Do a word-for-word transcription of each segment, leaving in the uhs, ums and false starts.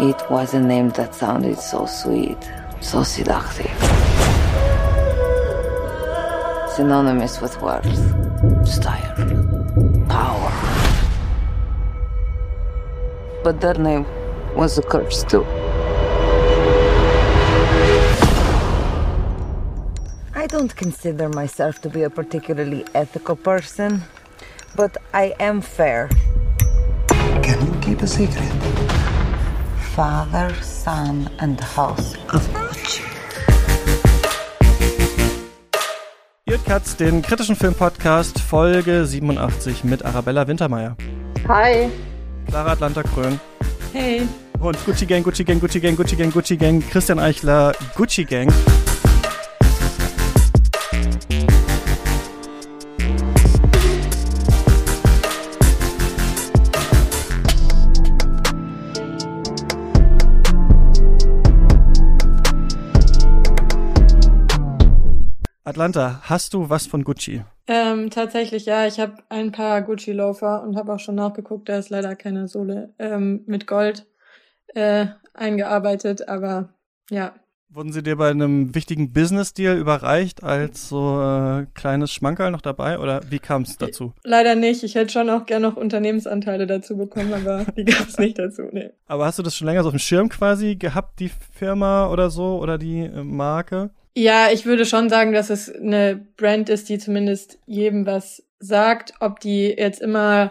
It was a name that sounded so sweet, so seductive. Synonymous with words, style, power. But that name was a curse too. I don't consider myself to be a particularly ethical person, but I am fair. Can you keep a secret? Father, son, and house of Gucci. Ihr Katz, den kritischen Film-Podcast, Folge siebenundachtzig mit Arabella Wintermeyer. Hi. Clara Atlanta Kröhn. Hey. Und Gucci Gang, Gucci Gang, Gucci Gang, Gucci Gang, Gucci Gang, Christian Eichler, Gucci Gang. Atlanta, hast du was von Gucci? Ähm, tatsächlich, ja. Ich habe ein paar Gucci-Loafer und habe auch schon nachgeguckt. Da ist leider keine Sohle ähm, mit Gold äh, eingearbeitet, aber ja. Wurden sie dir bei einem wichtigen Business-Deal überreicht als so äh, kleines Schmankerl noch dabei? Oder wie kam es dazu? Leider nicht. Ich hätte schon auch gerne noch Unternehmensanteile dazu bekommen, aber die gab es nicht dazu, ne. Aber hast du das schon länger so auf dem Schirm quasi gehabt, die Firma oder so oder die äh, Marke? Ja, ich würde schon sagen, dass es eine Brand ist, die zumindest jedem was sagt. Ob die jetzt immer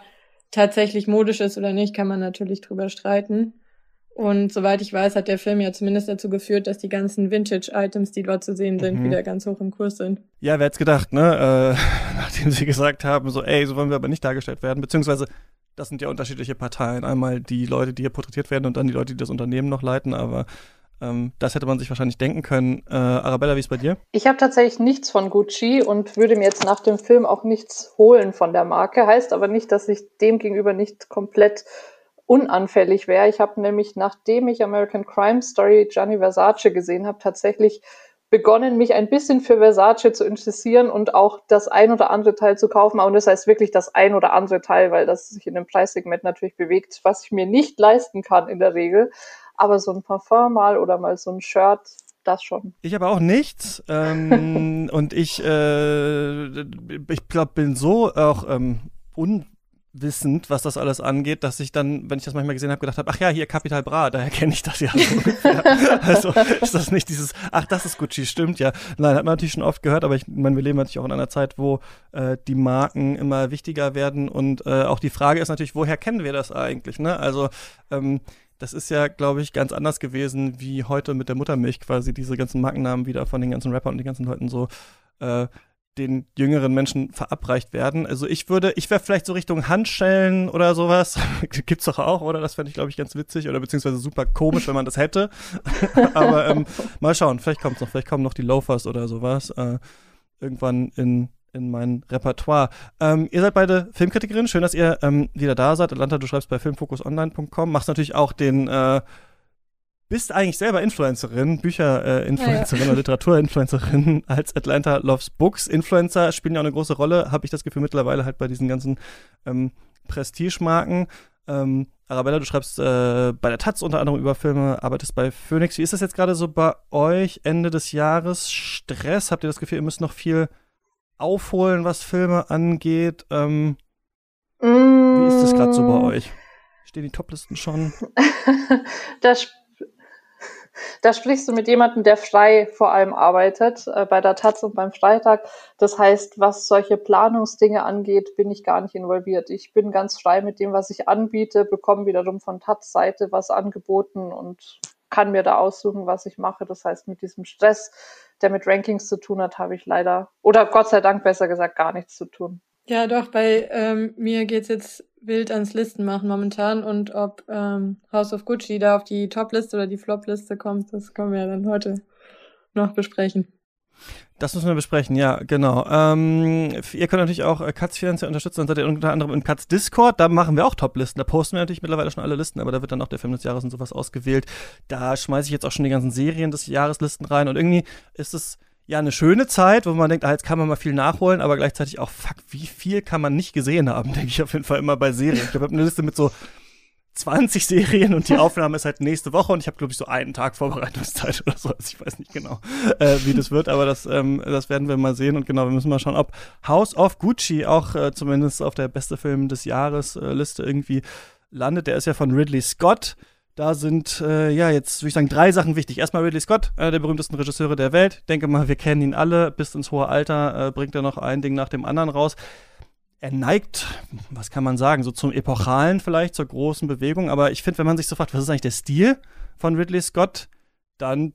tatsächlich modisch ist oder nicht, kann man natürlich drüber streiten. Und soweit ich weiß, hat der Film ja zumindest dazu geführt, dass die ganzen Vintage-Items, die dort zu sehen sind, mhm. wieder ganz hoch im Kurs sind. Ja, wer hätte es gedacht, ne? Äh, nachdem sie gesagt haben, so ey, so wollen wir aber nicht dargestellt werden, beziehungsweise das sind ja unterschiedliche Parteien. Einmal die Leute, die hier porträtiert werden und dann die Leute, die das Unternehmen noch leiten, aber das hätte man sich wahrscheinlich denken können. Äh, Arabella, wie ist bei dir? Ich habe tatsächlich nichts von Gucci und würde mir jetzt nach dem Film auch nichts holen von der Marke. Heißt aber nicht, dass ich dem gegenüber nicht komplett unanfällig wäre. Ich habe nämlich, nachdem ich American Crime Story Gianni Versace gesehen habe, tatsächlich begonnen, mich ein bisschen für Versace zu interessieren und auch das ein oder andere Teil zu kaufen. Und das heißt wirklich das ein oder andere Teil, weil das sich in dem Preissegment natürlich bewegt, was ich mir nicht leisten kann in der Regel. Aber so ein Parfum mal oder mal so ein Shirt, das schon. Ich habe auch nichts. Ähm, und ich, äh, ich glaube, bin so auch ähm, unwissend, was das alles angeht, dass ich dann, wenn ich das manchmal gesehen habe, gedacht habe, ach ja, hier Capital Bra, daher kenne ich das ja. Also ist das nicht dieses, ach, das ist Gucci, stimmt ja. Nein, hat man natürlich schon oft gehört, aber ich meine, wir leben natürlich auch in einer Zeit, wo äh, die Marken immer wichtiger werden. Und äh, auch die Frage ist natürlich, woher kennen wir das eigentlich? Ne? Also, ähm, das ist ja, glaube ich, ganz anders gewesen wie heute mit der Muttermilch quasi, diese ganzen Markennamen wieder von den ganzen Rappern und den ganzen Leuten so äh, den jüngeren Menschen verabreicht werden. Also ich würde, ich wäre vielleicht so Richtung Handschellen oder sowas. Gibt's doch auch, oder? Das fände ich, glaube ich, ganz witzig oder beziehungsweise super komisch, wenn man das hätte. Aber ähm, mal schauen, vielleicht kommt's noch, vielleicht kommen noch die Loafers oder sowas äh, irgendwann in... in mein Repertoire. Ähm, ihr seid beide Filmkritikerinnen, schön, dass ihr ähm, wieder da seid. Atlanta, du schreibst bei film focus online punkt com, machst natürlich auch den, äh, bist eigentlich selber Influencerin, Bücher-Influencerin äh, ja, ja. oder Literatur-Influencerin als Atlanta Loves Books. Influencer spielen ja auch eine große Rolle, habe ich das Gefühl mittlerweile halt bei diesen ganzen ähm, Prestigemarken. Ähm, Arabella, du schreibst äh, bei der taz unter anderem über Filme, arbeitest bei Phoenix. Wie ist das jetzt gerade so bei euch Ende des Jahres? Stress? Habt ihr das Gefühl, ihr müsst noch viel aufholen, was Filme angeht? Ähm, mm. Wie ist das gerade so bei euch? Stehen die Toplisten schon? da, sp- da sprichst du mit jemandem, der frei vor allem arbeitet, äh, bei der taz und beim Freitag. Das heißt, was solche Planungsdinge angeht, bin ich gar nicht involviert. Ich bin ganz frei mit dem, was ich anbiete, bekomme wiederum von taz-Seite was angeboten und kann mir da aussuchen, was ich mache. Das heißt, mit diesem Stress, der mit Rankings zu tun hat, habe ich leider, oder Gott sei Dank besser gesagt, gar nichts zu tun. Ja, doch, bei ähm, mir geht's jetzt wild ans Listenmachen momentan und ob ähm, House of Gucci da auf die Top-Liste oder die Flop-Liste kommt, das können wir ja dann heute noch besprechen. Das müssen wir besprechen, ja, genau. Ähm, ihr könnt natürlich auch Cuts finanziell unterstützen, dann seid ihr unter anderem im Cuts Discord, da machen wir auch Top-Listen, da posten wir natürlich mittlerweile schon alle Listen, aber da wird dann auch der Film des Jahres und sowas ausgewählt. Da schmeiße ich jetzt auch schon die ganzen Serien des Jahreslisten rein und irgendwie ist es ja eine schöne Zeit, wo man denkt, ah, jetzt kann man mal viel nachholen, aber gleichzeitig auch, fuck, wie viel kann man nicht gesehen haben, denke ich auf jeden Fall immer bei Serien. Ich glaube, ich habe eine Liste mit so zwanzig Serien und die Aufnahme ist halt nächste Woche und ich habe, glaube ich, so einen Tag Vorbereitungszeit oder so. Also ich weiß nicht genau, äh, wie das wird, aber das, ähm, das werden wir mal sehen. Und genau, wir müssen mal schauen, ob House of Gucci auch äh, zumindest auf der beste Film des Jahres äh, Liste irgendwie landet. Der ist ja von Ridley Scott. Da sind, äh, ja, jetzt würde ich sagen, drei Sachen wichtig. Erstmal Ridley Scott, einer der berühmtesten Regisseure der Welt. Denke mal, wir kennen ihn alle. Bis ins hohe Alter äh, bringt er noch ein Ding nach dem anderen raus. Er neigt, was kann man sagen, so zum Epochalen vielleicht, zur großen Bewegung. Aber ich finde, wenn man sich so fragt, was ist eigentlich der Stil von Ridley Scott, dann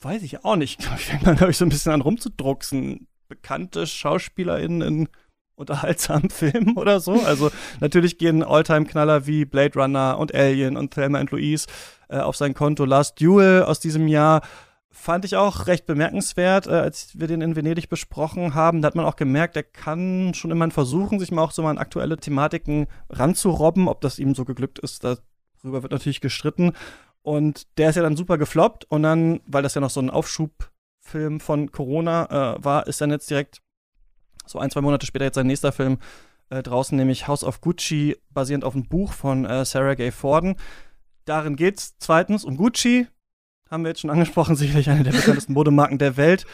weiß ich auch nicht. Ich fängt man, glaube ich, so ein bisschen an rumzudrucksen. Bekannte SchauspielerInnen in unterhaltsamen Filmen oder so. Also natürlich gehen Alltime-Knaller wie Blade Runner und Alien und Thelma and Louise äh, auf sein Konto. Last Duel aus diesem Jahr fand ich auch recht bemerkenswert, äh, als wir den in Venedig besprochen haben. Da hat man auch gemerkt, er kann schon immerhin versuchen, sich mal auch so mal an aktuelle Thematiken ranzurobben. Ob das ihm so geglückt ist, darüber wird natürlich gestritten. Und der ist ja dann super gefloppt. Und dann, weil das ja noch so ein Aufschubfilm von Corona äh, war, ist dann jetzt direkt so ein, zwei Monate später jetzt sein nächster Film äh, draußen, nämlich House of Gucci, basierend auf einem Buch von äh, Sarah Gay Forden. Darin geht's zweitens um Gucci. Haben wir jetzt schon angesprochen, sicherlich eine der bekanntesten Modemarken der Welt.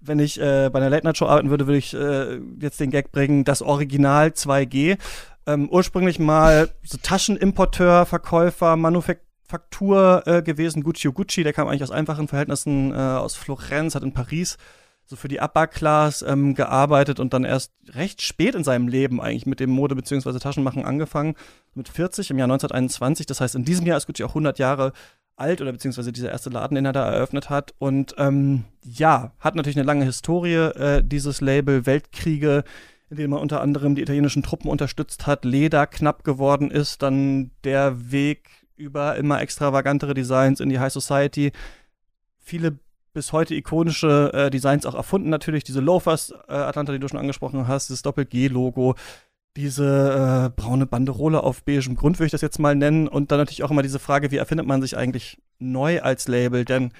Wenn ich äh, bei einer Late-Night-Show arbeiten würde, würde ich äh, jetzt den Gag bringen, das Original zwei G. Ähm, ursprünglich mal so Taschenimporteur, Verkäufer, Manufaktur äh, gewesen, Guccio Gucci. Der kam eigentlich aus einfachen Verhältnissen äh, aus Florenz, hat in Paris so für die Upper-Class ähm, gearbeitet und dann erst recht spät in seinem Leben eigentlich mit dem Mode- bzw. Taschenmachen angefangen, mit vierzig, im Jahr neunzehnhunderteinundzwanzig. Das heißt, in diesem Jahr ist Gucci auch hundert Jahre alt oder beziehungsweise dieser erste Laden, den er da eröffnet hat. Und ähm, ja, hat natürlich eine lange Historie, äh, dieses Label, Weltkriege, in denen man unter anderem die italienischen Truppen unterstützt hat, Leder knapp geworden ist, dann der Weg über immer extravagantere Designs in die High Society. Viele bis heute ikonische äh, Designs auch erfunden natürlich, diese Loafers, äh, Atlanta, die du schon angesprochen hast, das Doppel-G-Logo, diese äh, braune Banderole auf beigem Grund, würde ich das jetzt mal nennen. Und dann natürlich auch immer diese Frage, wie erfindet man sich eigentlich neu als Label? Denn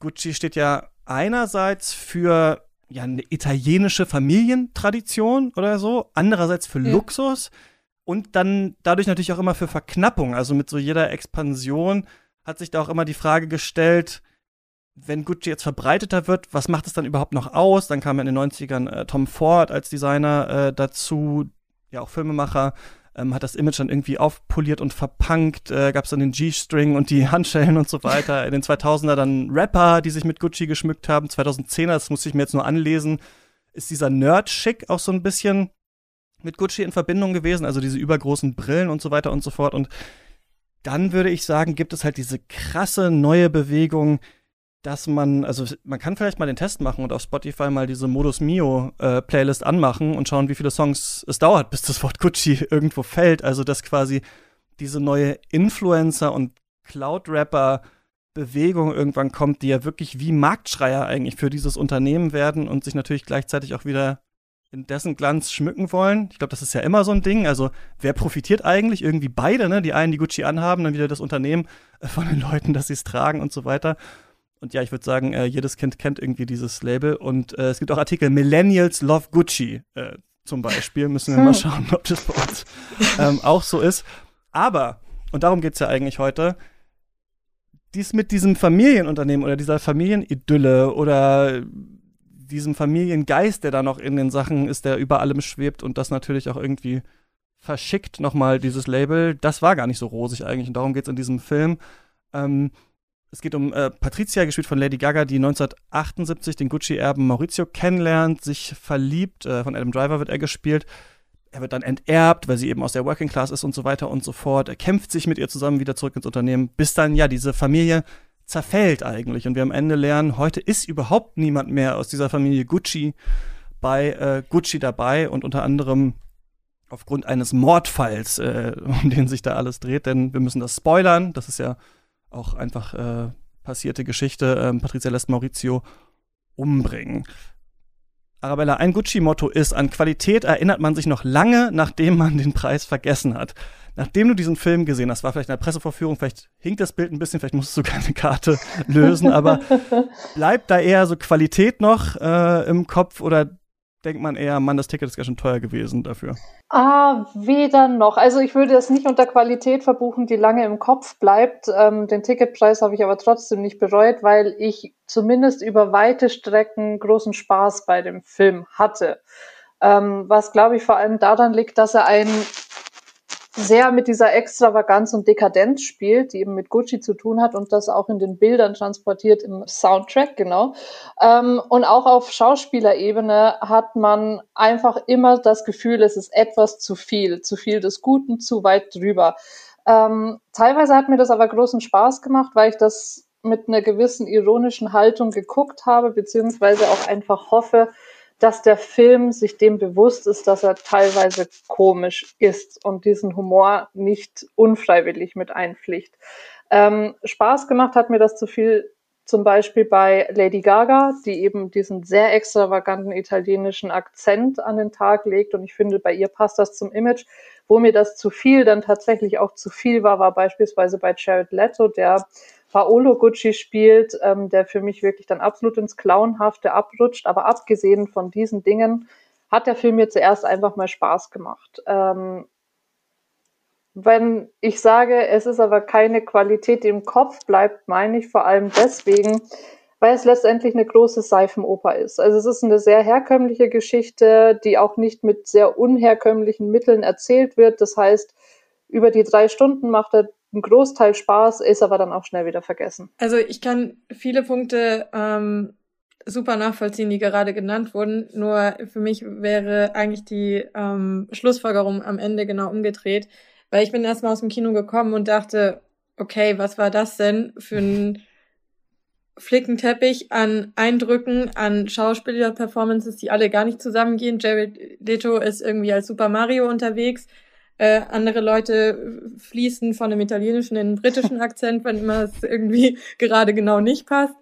Gucci steht ja einerseits für ja, eine italienische Familientradition oder so, andererseits für ja. Luxus und dann dadurch natürlich auch immer für Verknappung. Also mit so jeder Expansion hat sich da auch immer die Frage gestellt, wenn Gucci jetzt verbreiteter wird, was macht es dann überhaupt noch aus? Dann kam ja in den neunzigern äh, Tom Ford als Designer äh, dazu, ja auch Filmemacher, ähm, hat das Image dann irgendwie aufpoliert und verpunkt, äh, gab es dann den G-String und die Handschellen und so weiter. In den zweitausender dann Rapper, die sich mit Gucci geschmückt haben. zweitausendzehner, das musste ich mir jetzt nur anlesen, ist dieser Nerd-Schick auch so ein bisschen mit Gucci in Verbindung gewesen, also diese übergroßen Brillen und so weiter und so fort. Und dann würde ich sagen, gibt es halt diese krasse neue Bewegung, dass man, also man kann vielleicht mal den Test machen und auf Spotify mal diese Modus Mio äh, Playlist anmachen und schauen, wie viele Songs es dauert, bis das Wort Gucci irgendwo fällt. Also dass quasi diese neue Influencer- und Cloud-Rapper-Bewegung irgendwann kommt, die ja wirklich wie Marktschreier eigentlich für dieses Unternehmen werden und sich natürlich gleichzeitig auch wieder in dessen Glanz schmücken wollen. Ich glaube, das ist ja immer so ein Ding. Also wer profitiert eigentlich? Irgendwie beide, ne? Die einen, die Gucci anhaben, dann wieder das Unternehmen von den Leuten, dass sie es tragen und so weiter. Und ja, ich würde sagen, äh, jedes Kind kennt irgendwie dieses Label. Und äh, es gibt auch Artikel, Millennials love Gucci äh, zum Beispiel. Müssen wir mal schauen, ob das bei uns ähm, auch so ist. Aber, und darum geht's ja eigentlich heute, dies mit diesem Familienunternehmen oder dieser Familienidylle oder diesem Familiengeist, der da noch in den Sachen ist, der über allem schwebt und das natürlich auch irgendwie verschickt nochmal dieses Label. Das war gar nicht so rosig eigentlich. Und darum geht's in diesem Film. Ähm, Es geht um äh, Patrizia, gespielt von Lady Gaga, die neunzehnhundertachtundsiebzig den Gucci-Erben Maurizio kennenlernt, sich verliebt, äh, von Adam Driver wird er gespielt. Er wird dann enterbt, weil sie eben aus der Working Class ist und so weiter und so fort. Er kämpft sich mit ihr zusammen wieder zurück ins Unternehmen, bis dann ja diese Familie zerfällt eigentlich. Und wir am Ende lernen, heute ist überhaupt niemand mehr aus dieser Familie Gucci bei äh, Gucci dabei und unter anderem aufgrund eines Mordfalls, äh, um den sich da alles dreht. Denn wir müssen das spoilern, das ist ja auch einfach äh, passierte Geschichte. Ähm, Patrizia lässt Maurizio umbringen. Arabella, ein Gucci-Motto ist, an Qualität erinnert man sich noch lange, nachdem man den Preis vergessen hat. Nachdem du diesen Film gesehen hast, war vielleicht eine Pressevorführung, vielleicht hinkt das Bild ein bisschen, vielleicht musstest du keine Karte lösen, aber bleibt da eher so Qualität noch äh, im Kopf oder denkt man eher, Mann, das Ticket ist ganz schön teuer gewesen dafür? Ah, weder noch. Also ich würde es nicht unter Qualität verbuchen, die lange im Kopf bleibt. Ähm, den Ticketpreis habe ich aber trotzdem nicht bereut, weil ich zumindest über weite Strecken großen Spaß bei dem Film hatte. Ähm, was, glaube ich, vor allem daran liegt, dass er einen sehr mit dieser Extravaganz und Dekadenz spielt, die eben mit Gucci zu tun hat und das auch in den Bildern transportiert im Soundtrack, genau. Ähm, und auch auf Schauspielerebene hat man einfach immer das Gefühl, es ist etwas zu viel, zu viel des Guten, zu weit drüber. Ähm, teilweise hat mir das aber großen Spaß gemacht, weil ich das mit einer gewissen ironischen Haltung geguckt habe, beziehungsweise auch einfach hoffe, dass der Film sich dem bewusst ist, dass er teilweise komisch ist und diesen Humor nicht unfreiwillig mit einpflicht. Ähm, Spaß gemacht hat mir das zu viel zum Beispiel bei Lady Gaga, die eben diesen sehr extravaganten italienischen Akzent an den Tag legt, und ich finde, bei ihr passt das zum Image. Wo mir das zu viel dann tatsächlich auch zu viel war, war beispielsweise bei Jared Leto, der Paolo Gucci spielt, ähm, der für mich wirklich dann absolut ins Clownhafte abrutscht. Aber abgesehen von diesen Dingen hat der Film mir zuerst einfach mal Spaß gemacht. Ähm, wenn ich sage, es ist aber keine Qualität, die im Kopf bleibt, meine ich vor allem deswegen, weil es letztendlich eine große Seifenoper ist. Also es ist eine sehr herkömmliche Geschichte, die auch nicht mit sehr unherkömmlichen Mitteln erzählt wird. Das heißt, über die drei Stunden macht er ein Großteil Spaß, ist aber dann auch schnell wieder vergessen. Also ich kann viele Punkte ähm, super nachvollziehen, die gerade genannt wurden. Nur für mich wäre eigentlich die ähm, Schlussfolgerung am Ende genau umgedreht. Weil ich bin erstmal aus dem Kino gekommen und dachte, okay, was war das denn für ein Flickenteppich an Eindrücken, an Schauspieler-Performances, die alle gar nicht zusammengehen. Jared Leto ist irgendwie als Super Mario unterwegs. Äh, andere Leute fließen von einem italienischen in einen britischen Akzent, wenn immer es irgendwie gerade genau nicht passt.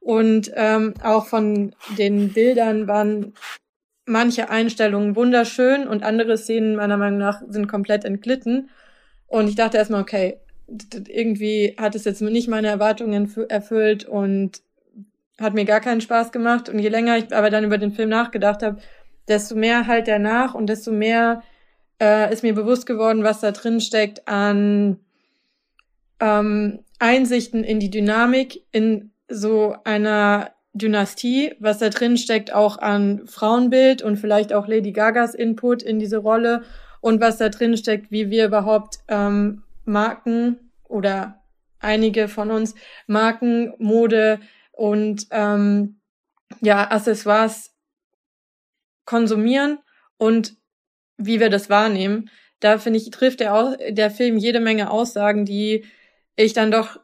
Und ähm, auch von den Bildern waren manche Einstellungen wunderschön und andere Szenen meiner Meinung nach sind komplett entglitten. Und ich dachte erstmal, okay, d- d- irgendwie hat es jetzt nicht meine Erwartungen f- erfüllt und hat mir gar keinen Spaß gemacht. Und je länger ich aber dann über den Film nachgedacht habe, desto mehr halt er nach und desto mehr Äh, ist mir bewusst geworden, was da drin steckt an ähm, Einsichten in die Dynamik in so einer Dynastie, was da drin steckt auch an Frauenbild und vielleicht auch Lady Gagas Input in diese Rolle und was da drin steckt, wie wir überhaupt ähm, Marken oder einige von uns Marken, Mode und ähm, ja Accessoires konsumieren und wie wir das wahrnehmen. Da, finde ich, trifft der, der Film jede Menge Aussagen, die ich dann doch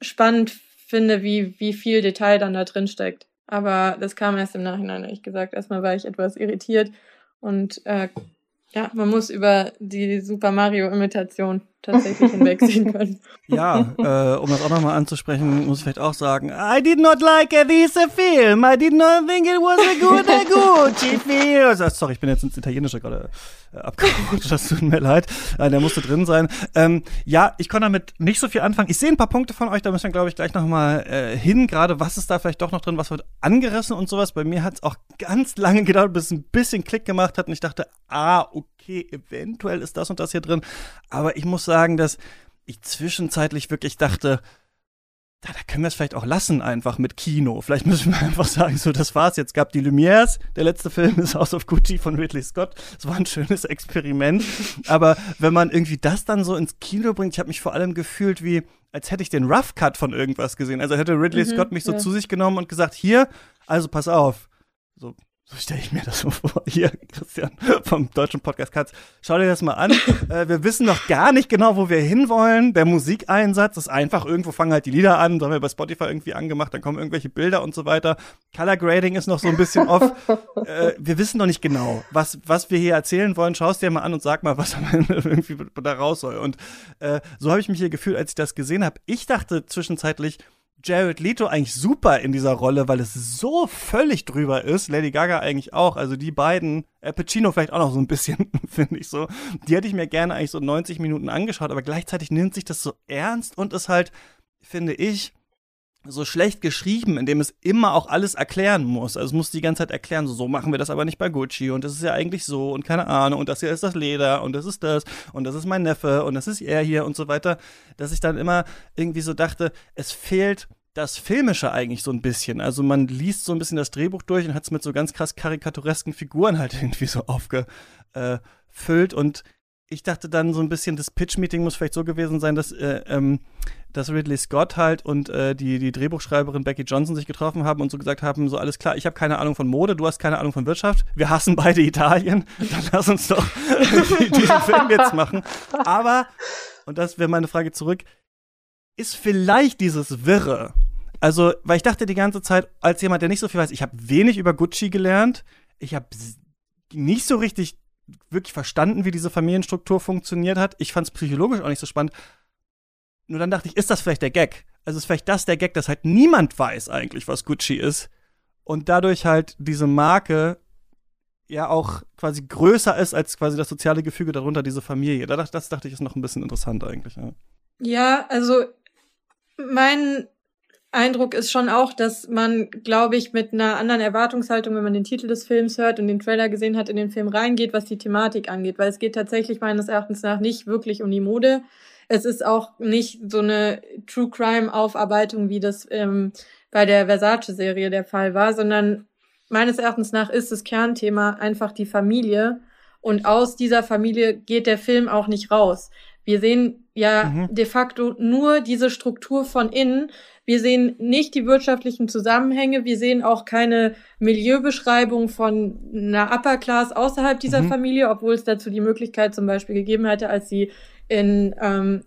spannend finde, wie, wie viel Detail dann da drin steckt. Aber das kam erst im Nachhinein, ehrlich gesagt. Erstmal war ich etwas irritiert. Und äh, ja, man muss über die Super Mario-Imitation tatsächlich hinwegsehen können. Ja, äh, um das auch nochmal anzusprechen, muss ich vielleicht auch sagen, I did not like this film. I did not think it was a good a Gucci film. Sorry, ich bin jetzt ins Italienische gerade äh, abgerutscht. Das tut mir leid. Äh, der musste drin sein. Ähm, ja, ich konnte damit nicht so viel anfangen. Ich sehe ein paar Punkte von euch, da müssen wir, glaube ich, gleich nochmal äh, hin. Gerade, was ist da vielleicht doch noch drin? Was wird angerissen und sowas? Bei mir hat es auch ganz lange gedauert, bis es ein bisschen Klick gemacht hat. Und ich dachte, ah, okay, eventuell ist das und das hier drin. Aber ich muss sagen, sagen, dass ich zwischenzeitlich wirklich dachte, da, da können wir es vielleicht auch lassen einfach mit Kino. Vielleicht müssen wir einfach sagen, so, das war's jetzt. Gab die Lumières, der letzte Film ist House of Gucci von Ridley Scott. Es war ein schönes Experiment. Aber wenn man irgendwie das dann so ins Kino bringt, ich habe mich vor allem gefühlt wie, als hätte ich den Rough Cut von irgendwas gesehen. Also hätte Ridley mhm, Scott mich so ja. zu sich genommen und gesagt, hier, also pass auf. So. So stelle ich mir das so vor. Hier, Christian vom deutschen Podcast Katz, schau dir das mal an. äh, wir wissen noch gar nicht genau, wo wir hinwollen. Der Musikeinsatz ist einfach, irgendwo fangen halt die Lieder an, das haben wir bei Spotify irgendwie angemacht, dann kommen irgendwelche Bilder und so weiter. Color Grading ist noch so ein bisschen off. äh, wir wissen noch nicht genau, was, was wir hier erzählen wollen. Schau es dir mal an und sag mal, was irgendwie da raus soll. Und äh, so habe ich mich hier gefühlt, als ich das gesehen habe. Ich dachte zwischenzeitlich, Jared Leto eigentlich super in dieser Rolle, weil es so völlig drüber ist. Lady Gaga eigentlich auch. Also die beiden, äh, Pacino vielleicht auch noch so ein bisschen, finde ich so. Die hätte ich mir gerne eigentlich so neunzig Minuten angeschaut, aber gleichzeitig nimmt sich das so ernst und ist halt, finde ich, so schlecht geschrieben, indem es immer auch alles erklären muss. Also es muss die ganze Zeit erklären, so, so machen wir das aber nicht bei Gucci und das ist ja eigentlich so und keine Ahnung und das hier ist das Leder und das ist das und das ist mein Neffe und das ist er hier und so weiter, dass ich dann immer irgendwie so dachte, es fehlt das Filmische eigentlich so ein bisschen. Also man liest so ein bisschen das Drehbuch durch und hat es mit so ganz krass karikaturesken Figuren halt irgendwie so aufgefüllt und ich dachte dann so ein bisschen, das Pitch-Meeting muss vielleicht so gewesen sein, dass, äh, ähm, dass Ridley Scott halt und äh, die, die Drehbuchschreiberin Becky Johnson sich getroffen haben und so gesagt haben, so alles klar, ich habe keine Ahnung von Mode, du hast keine Ahnung von Wirtschaft, wir hassen beide Italien, dann lass uns doch diesen Film jetzt machen. Aber, und das wäre meine Frage zurück, ist vielleicht dieses Wirre, also, weil ich dachte die ganze Zeit, als jemand, der nicht so viel weiß, ich habe wenig über Gucci gelernt, ich habe nicht so richtig wirklich verstanden, wie diese Familienstruktur funktioniert hat. Ich fand es psychologisch auch nicht so spannend. Nur dann dachte ich, ist das vielleicht der Gag? Also ist vielleicht das der Gag, dass halt niemand weiß eigentlich, was Gucci ist. Und dadurch halt diese Marke ja auch quasi größer ist als quasi das soziale Gefüge darunter, diese Familie. Das dachte ich, ist noch ein bisschen interessant eigentlich. Ja, ja, also mein Eindruck ist schon auch, dass man, glaube ich, mit einer anderen Erwartungshaltung, wenn man den Titel des Films hört und den Trailer gesehen hat, in den Film reingeht, was die Thematik angeht. Weil es geht tatsächlich meines Erachtens nach nicht wirklich um die Mode. Es ist auch nicht so eine True-Crime-Aufarbeitung, wie das ähm, bei der Versace-Serie der Fall war, sondern meines Erachtens nach ist das Kernthema einfach die Familie. Und aus dieser Familie geht der Film auch nicht raus. Wir sehen ja mhm. de facto nur diese Struktur von innen. Wir sehen nicht die wirtschaftlichen Zusammenhänge. Wir sehen auch keine Milieubeschreibung von einer Upper Class außerhalb dieser mhm. Familie, obwohl es dazu die Möglichkeit zum Beispiel gegeben hätte, als sie in ähm,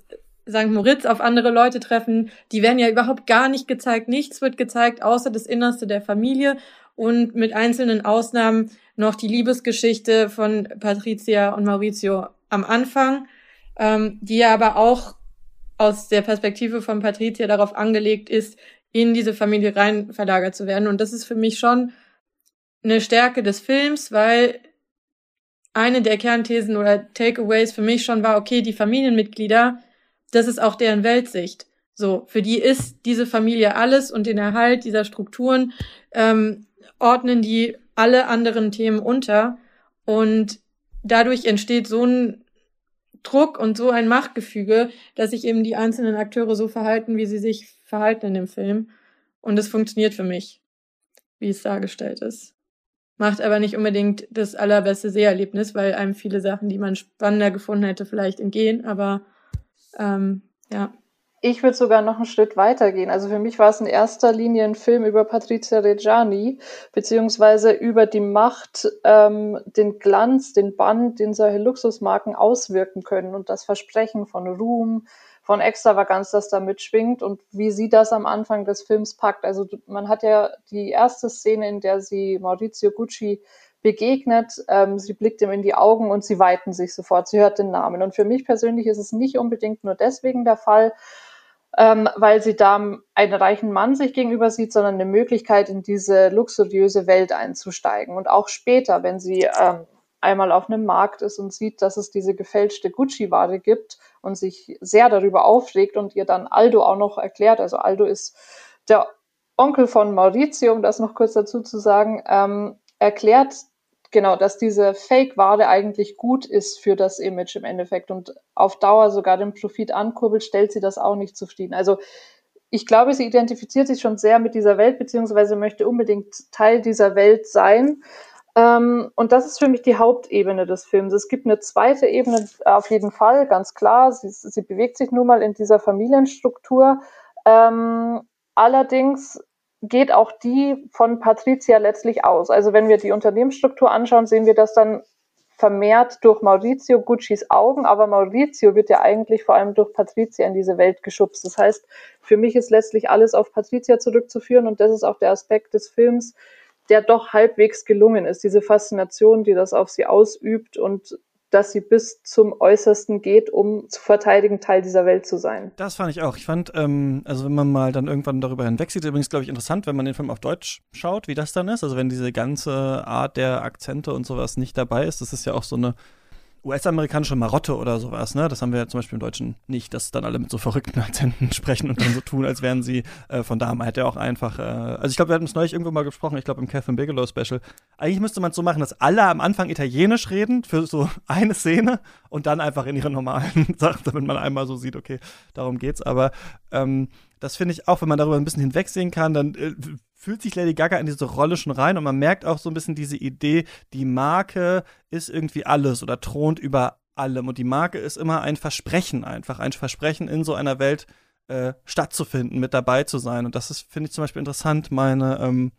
Sankt Moritz auf andere Leute treffen. Die werden ja überhaupt gar nicht gezeigt. Nichts wird gezeigt, außer das Innerste der Familie und mit einzelnen Ausnahmen noch die Liebesgeschichte von Patrizia und Maurizio am Anfang, ähm, die ja aber auch aus der Perspektive von Patrizia darauf angelegt ist, in diese Familie rein verlagert zu werden. Und das ist für mich schon eine Stärke des Films, weil eine der Kernthesen oder Takeaways für mich schon war, okay, die Familienmitglieder, das ist auch deren Weltsicht. So, für die ist diese Familie alles und den Erhalt dieser Strukturen ähm, ordnen die alle anderen Themen unter. Und dadurch entsteht so ein Druck und so ein Machtgefüge, dass sich eben die einzelnen Akteure so verhalten, wie sie sich verhalten in dem Film. Und es funktioniert für mich, wie es dargestellt ist. Macht aber nicht unbedingt das allerbeste Seherlebnis, weil einem viele Sachen, die man spannender gefunden hätte, vielleicht entgehen. Aber ähm, ja. Ich würde sogar noch ein Schritt weiter gehen. Also für mich war es in erster Linie ein Film über Patrizia Reggiani, beziehungsweise über die Macht, ähm, den Glanz, den Bann, den solche Luxusmarken auswirken können und das Versprechen von Ruhm, von Extravaganz, das da mitschwingt und wie sie das am Anfang des Films packt. Also man hat ja die erste Szene, in der sie Maurizio Gucci begegnet, ähm, sie blickt ihm in die Augen und sie weiten sich sofort, sie hört den Namen. Und für mich persönlich ist es nicht unbedingt nur deswegen der Fall, Ähm, weil sie da einen reichen Mann sich gegenüber sieht, sondern eine Möglichkeit, in diese luxuriöse Welt einzusteigen. Und auch später, wenn sie ähm, einmal auf einem Markt ist und sieht, dass es diese gefälschte Gucci-Ware gibt und sich sehr darüber aufregt und ihr dann Aldo auch noch erklärt, also Aldo ist der Onkel von Maurizio, um das noch kurz dazu zu sagen, ähm, erklärt, genau, dass diese Fake-Ware eigentlich gut ist für das Image im Endeffekt und auf Dauer sogar den Profit ankurbelt, stellt sie das auch nicht zufrieden. Also ich glaube, sie identifiziert sich schon sehr mit dieser Welt, beziehungsweise möchte unbedingt Teil dieser Welt sein. Ähm, und das ist für mich die Hauptebene des Films. Es gibt eine zweite Ebene auf jeden Fall, ganz klar. Sie, sie bewegt sich nun mal in dieser Familienstruktur. Ähm, allerdings geht auch die von Patrizia letztlich aus. Also wenn wir die Unternehmensstruktur anschauen, sehen wir das dann vermehrt durch Maurizio Guccis Augen, aber Maurizio wird ja eigentlich vor allem durch Patrizia in diese Welt geschubst. Das heißt, für mich ist letztlich alles auf Patrizia zurückzuführen und das ist auch der Aspekt des Films, der doch halbwegs gelungen ist. Diese Faszination, die das auf sie ausübt und dass sie bis zum Äußersten geht, um zu verteidigen, Teil dieser Welt zu sein. Das fand ich auch. Ich fand, ähm, also wenn man mal dann irgendwann darüber hinwegsieht, übrigens, glaube ich, interessant, wenn man den Film auf Deutsch schaut, wie das dann ist. Also wenn diese ganze Art der Akzente und sowas nicht dabei ist, das ist ja auch so eine U S-amerikanische Marotte oder sowas, ne? Das haben wir zum Beispiel im Deutschen nicht, dass dann alle mit so verrückten Akzenten sprechen und dann so tun, als wären sie äh, von da. Man hätte ja auch einfach, äh, also ich glaube, wir hatten es neulich irgendwo mal gesprochen, ich glaube im Catherine Bigelow Special. Eigentlich müsste man es so machen, dass alle am Anfang Italienisch reden für so eine Szene und dann einfach in ihre normalen Sachen, damit man einmal so sieht, okay, darum geht's. Aber ähm, das finde ich auch, wenn man darüber ein bisschen hinwegsehen kann, dann äh, fühlt sich Lady Gaga in diese Rolle schon rein und man merkt auch so ein bisschen diese Idee, die Marke ist irgendwie alles oder thront über allem und die Marke ist immer ein Versprechen einfach, ein Versprechen in so einer Welt äh, stattzufinden, mit dabei zu sein und das ist, finde ich zum Beispiel interessant, meine ähm,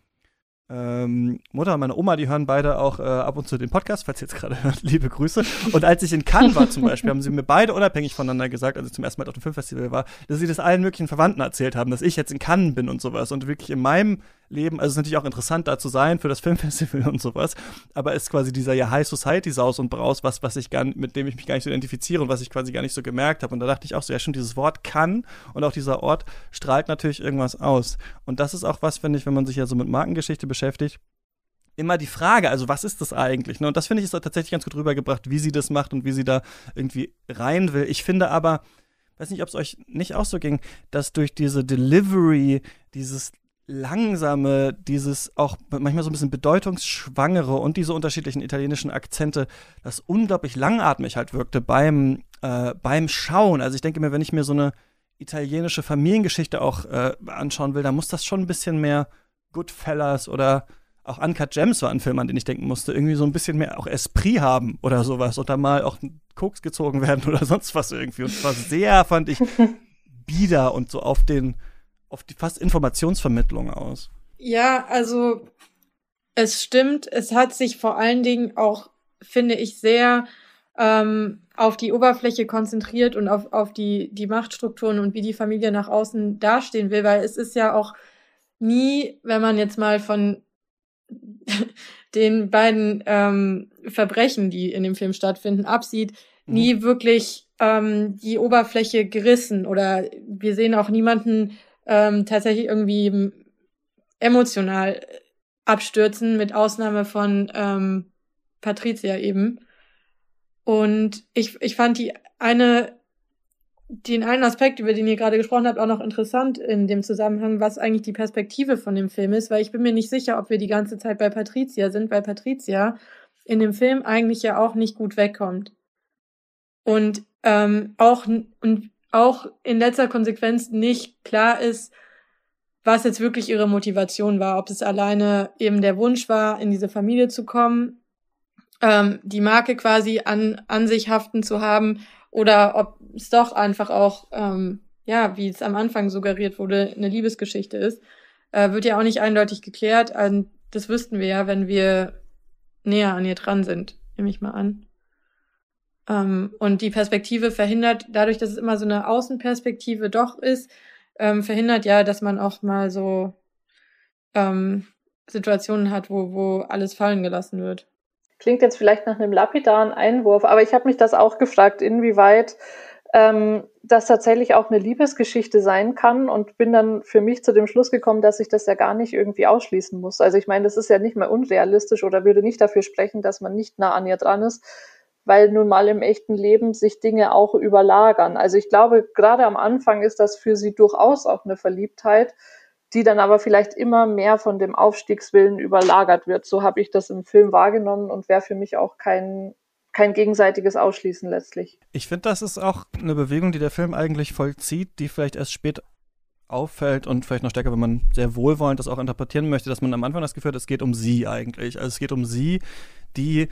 ähm, Mutter und meine Oma, die hören beide auch äh, ab und zu den Podcast, falls ihr jetzt gerade hört, liebe Grüße und als ich in Cannes war zum Beispiel, haben sie mir beide unabhängig voneinander gesagt, als ich zum ersten Mal auf dem Filmfestival war, dass sie das allen möglichen Verwandten erzählt haben, dass ich jetzt in Cannes bin und sowas und wirklich in meinem Leben, also es ist natürlich auch interessant, da zu sein für das Filmfestival und sowas, aber ist quasi dieser ja High Society Saus und Braus, was, was ich gar, mit dem ich mich gar nicht so identifiziere und was ich quasi gar nicht so gemerkt habe. Und da dachte ich auch so, ja schon, dieses Wort kann und auch dieser Ort strahlt natürlich irgendwas aus. Und das ist auch was, finde ich, wenn man sich ja so mit Markengeschichte beschäftigt, immer die Frage, also was ist das eigentlich? Ne? Und das finde ich ist tatsächlich ganz gut rübergebracht, wie sie das macht und wie sie da irgendwie rein will. Ich finde aber, weiß nicht, ob es euch nicht auch so ging, dass durch diese Delivery, dieses Langsame, dieses auch manchmal so ein bisschen bedeutungsschwangere und diese unterschiedlichen italienischen Akzente, das unglaublich langatmig halt wirkte beim, äh, beim Schauen. Also ich denke mir, wenn ich mir so eine italienische Familiengeschichte auch äh, anschauen will, dann muss das schon ein bisschen mehr Goodfellas oder auch Uncut Gems war ein Film, an den ich denken musste, irgendwie so ein bisschen mehr auch Esprit haben oder sowas und dann mal auch Koks gezogen werden oder sonst was irgendwie. Und zwar sehr, fand ich, bieder und so auf den auf die fast Informationsvermittlung aus. Ja, also es stimmt, es hat sich vor allen Dingen auch, finde ich, sehr ähm, auf die Oberfläche konzentriert und auf, auf die, die Machtstrukturen und wie die Familie nach außen dastehen will, weil es ist ja auch nie, wenn man jetzt mal von den beiden ähm, Verbrechen, die in dem Film stattfinden, absieht, mhm. nie wirklich ähm, die Oberfläche gerissen oder wir sehen auch niemanden Ähm, tatsächlich irgendwie emotional abstürzen, mit Ausnahme von ähm, Patrizia eben. Und ich, ich fand die eine, den einen Aspekt, über den ihr gerade gesprochen habt, auch noch interessant in dem Zusammenhang, was eigentlich die Perspektive von dem Film ist, weil ich bin mir nicht sicher, ob wir die ganze Zeit bei Patrizia sind, weil Patrizia in dem Film eigentlich ja auch nicht gut wegkommt. Und ähm, auch und auch in letzter Konsequenz nicht klar ist, was jetzt wirklich ihre Motivation war. Ob es alleine eben der Wunsch war, in diese Familie zu kommen, ähm, die Marke quasi an, an sich haften zu haben oder ob es doch einfach auch, ähm, ja, wie es am Anfang suggeriert wurde, eine Liebesgeschichte ist. Äh, wird ja auch nicht eindeutig geklärt. Und das wüssten wir ja, wenn wir näher an ihr dran sind, nehme ich mal an. Um, und die Perspektive verhindert, dadurch, dass es immer so eine Außenperspektive doch ist, ähm, verhindert ja, dass man auch mal so ähm, Situationen hat, wo, wo alles fallen gelassen wird. Klingt jetzt vielleicht nach einem lapidaren Einwurf, aber ich habe mich das auch gefragt, inwieweit ähm, das tatsächlich auch eine Liebesgeschichte sein kann und bin dann für mich zu dem Schluss gekommen, dass ich das ja gar nicht irgendwie ausschließen muss. Also ich meine, das ist ja nicht mehr unrealistisch oder würde nicht dafür sprechen, dass man nicht nah an ihr dran ist, weil nun mal im echten Leben sich Dinge auch überlagern. Also ich glaube, gerade am Anfang ist das für sie durchaus auch eine Verliebtheit, die dann aber vielleicht immer mehr von dem Aufstiegswillen überlagert wird. So habe ich das im Film wahrgenommen und wäre für mich auch kein, kein gegenseitiges Ausschließen letztlich. Ich finde, das ist auch eine Bewegung, die der Film eigentlich vollzieht, die vielleicht erst spät auffällt und vielleicht noch stärker, wenn man sehr wohlwollend das auch interpretieren möchte, dass man am Anfang das Gefühl hat, es geht um sie eigentlich. Also es geht um sie, die